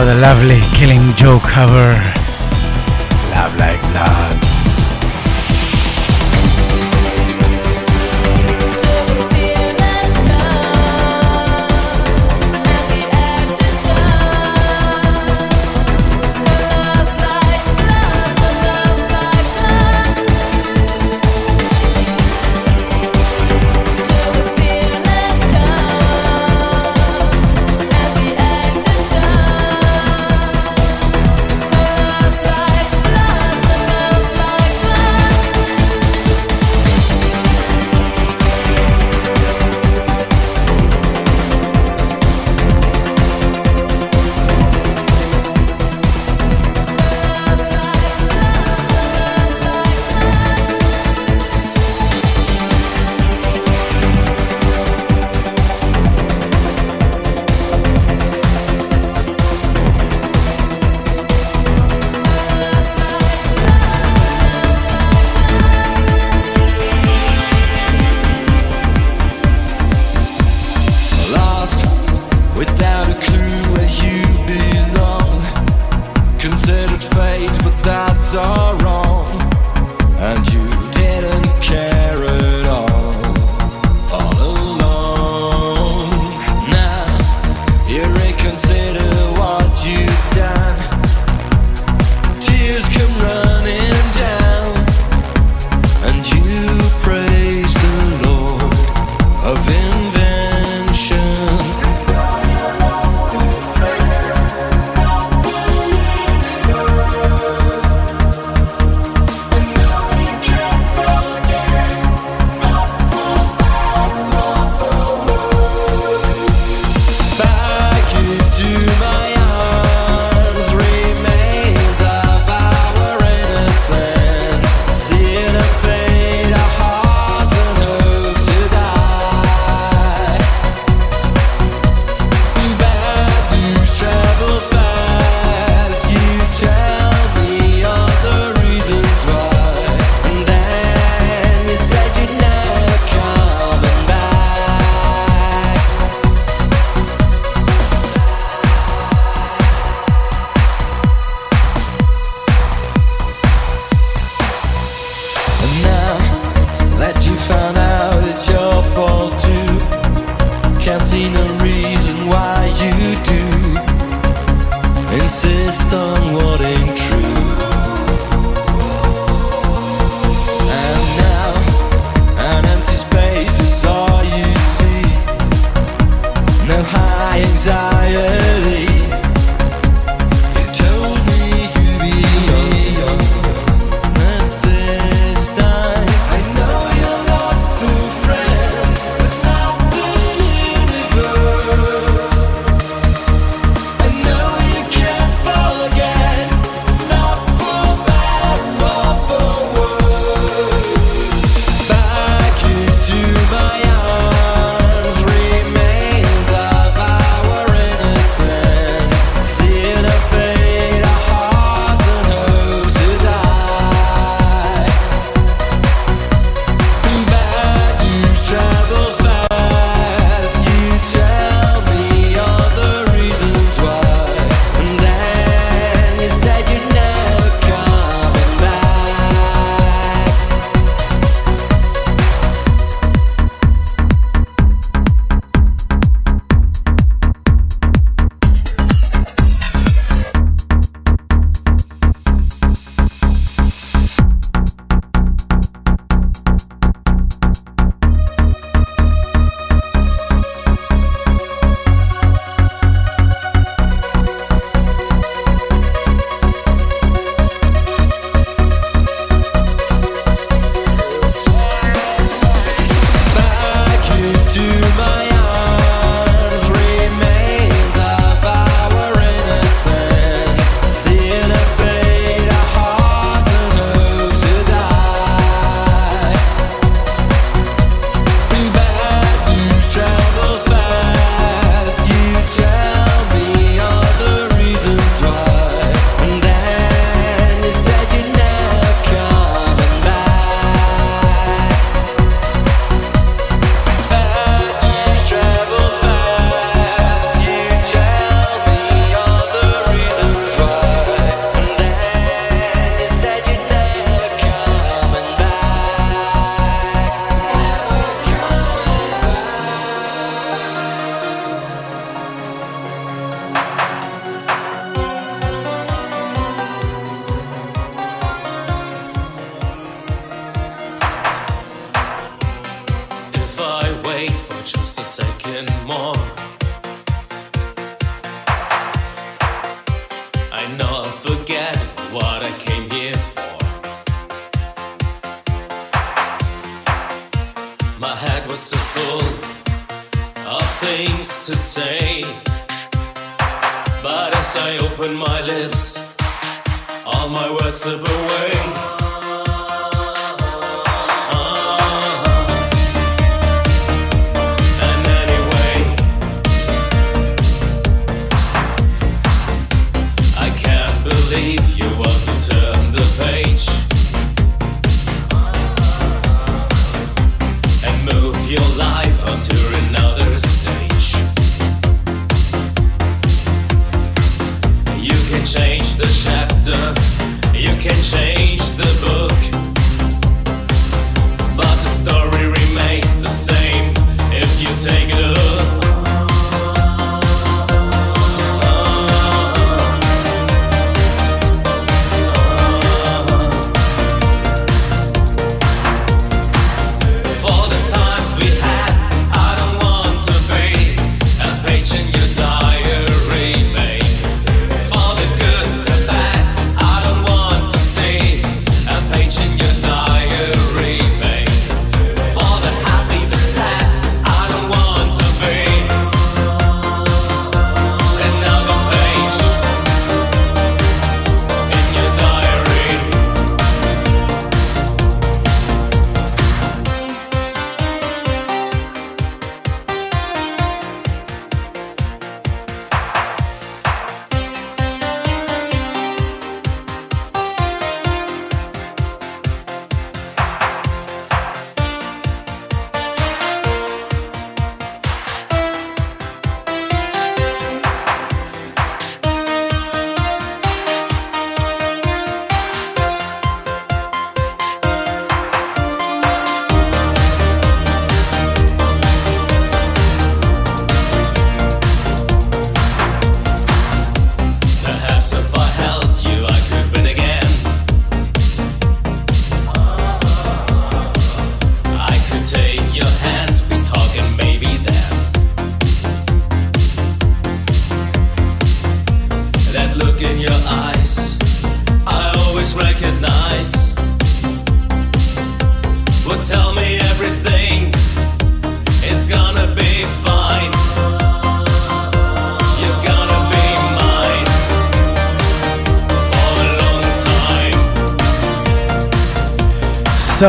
What a lovely Killing Joke cover. Love Like Blood.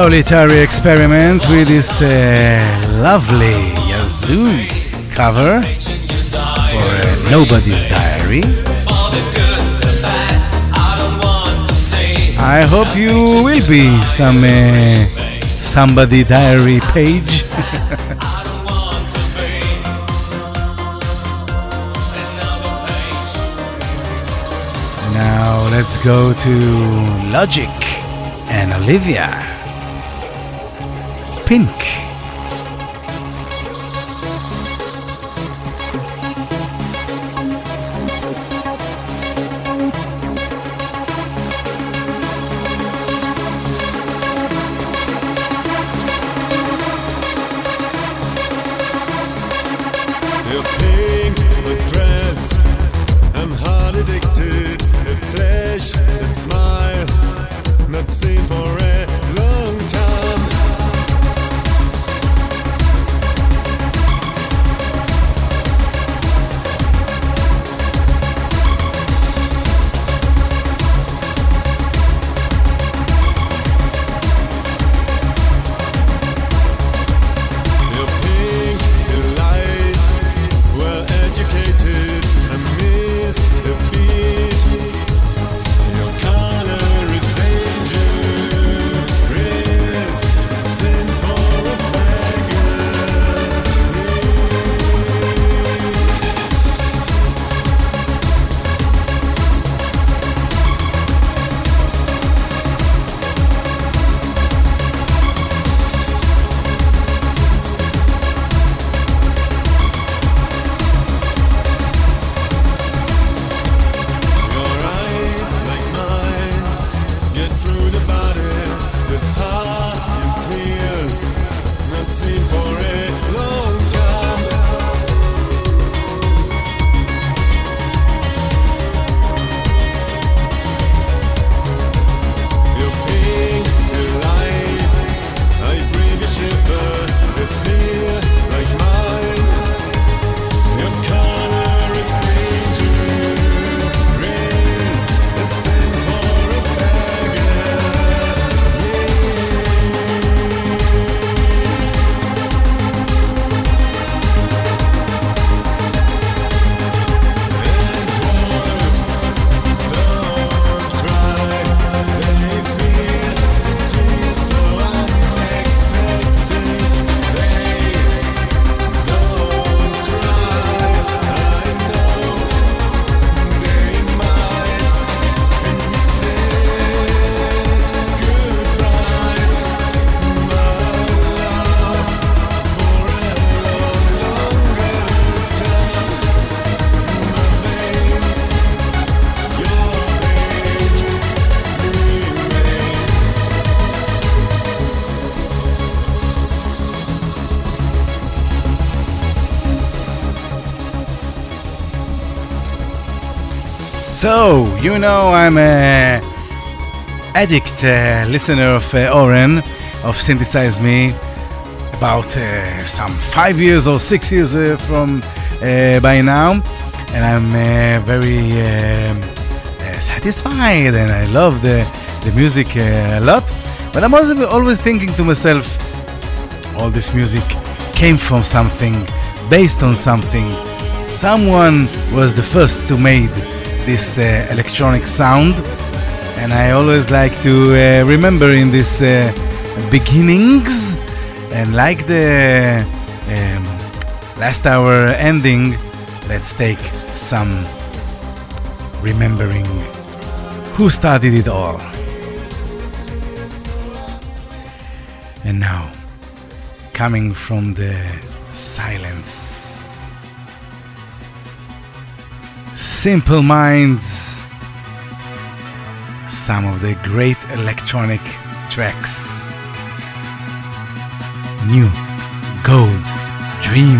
Solitary experiment with this lovely Yazoo cover for Nobody's Diary. I hope you will be some somebody diary page. Now let's go to Logic and Olivia. Pink. So, you know I'm an addict listener of Oren, of Synthesize Me, about some 5 years or 6 years from by now, and I'm very satisfied, and I love the music a lot, but I'm also always thinking to myself, all this music came from something, based on something. Someone was the first to made this electronic sound, and I always like to remember in this beginnings, and like the last hour ending, let's take some remembering who started it all. And now, coming from the silence, Simple Minds, some of the great electronic tracks, New Gold Dream.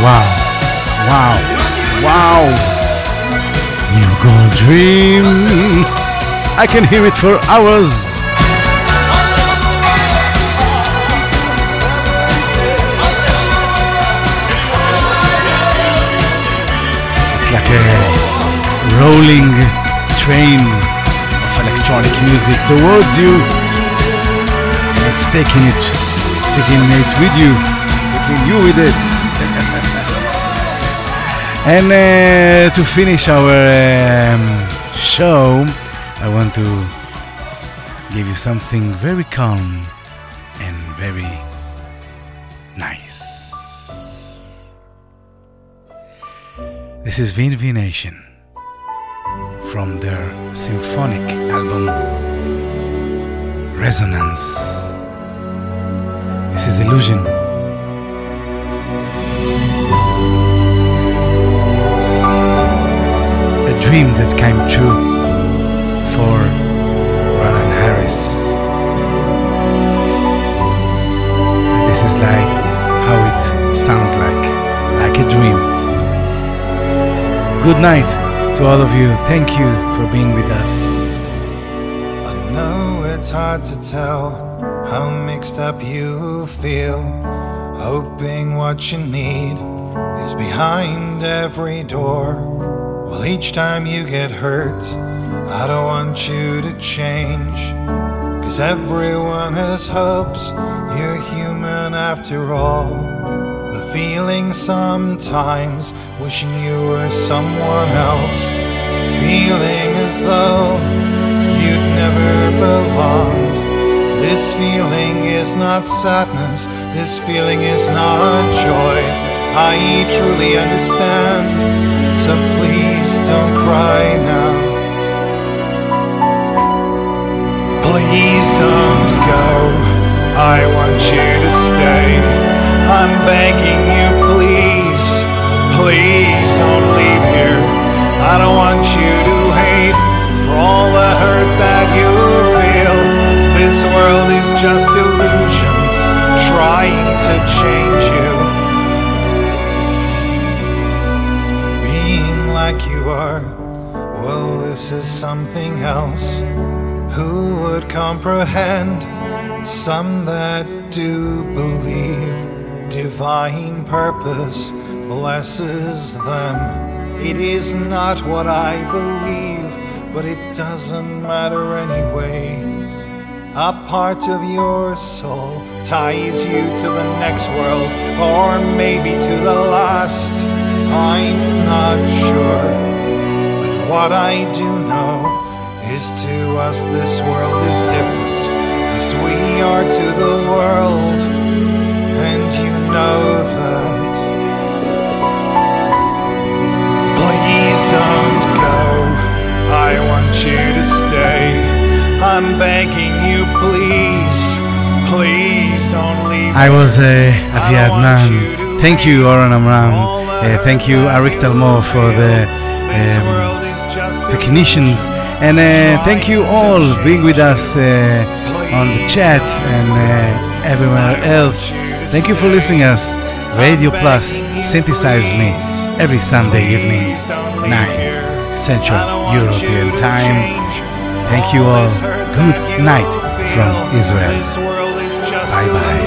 וואו, וואו, וואו. You're gonna dream. I can hear it for hours. It's like a rolling train of electronic music towards you. And it's taking it with you, taking you with it. And to finish our show, I want to give you something very calm and very nice. This is VNV Nation from their symphonic album Resonance. This is Illusion. Dream that came true for Ronan Harris. And this is like how it sounds like a dream. Good night to all of you. Thank you for being with us. I know it's hard to tell how mixed up you feel, hoping what you need is behind every door. Well, each time you get hurt, I don't want you to change, 'cause everyone has hopes, you're human after all. The feeling sometimes, wishing you were someone else, feeling as though you'd never belonged. This feeling is not sadness, this feeling is not joy. I truly understand. So please don't cry now. Please don't go. I want you to stay. I'm begging you, please. Please don't leave here. I don't want you to hate for all the hurt that you feel. This world is just illusion trying to change you. Like you are, well, this is something else. Who would comprehend some that do believe divine purpose blesses them? It is not what I believe, but it doesn't matter anyway. A part of your soul ties you to the next world, or maybe to the last. I'm not sure, but what I do know is to us this world is different, as we are to the world, and you know that. Please don't go, I want you to stay. I'm begging you, please, please don't leave. I was Aviadman. Thank you, Oren Amram. Thank you, Arik Talmor, for the technicians, and thank you all being with us on the chat and everywhere else. Thank you for listening to us. Radio Plus, Synthesize Me, every Sunday evening, 9 Central European Time. Thank you all. Good night from Israel. Bye-bye.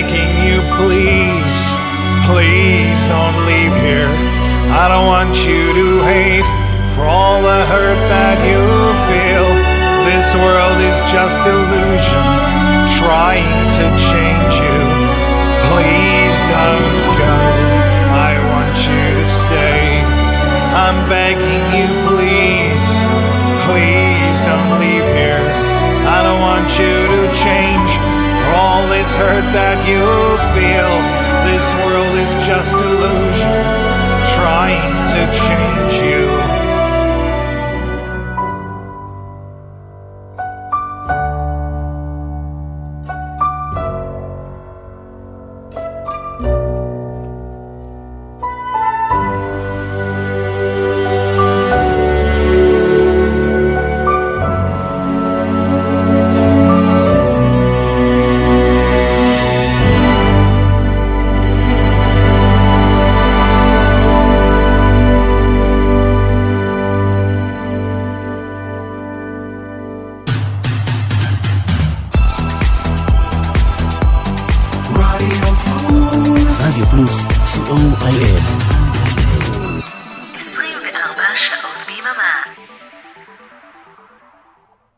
Begging you, please. all this hurt that you feel. This world is just illusion trying to change you. Radio Plus, COIS.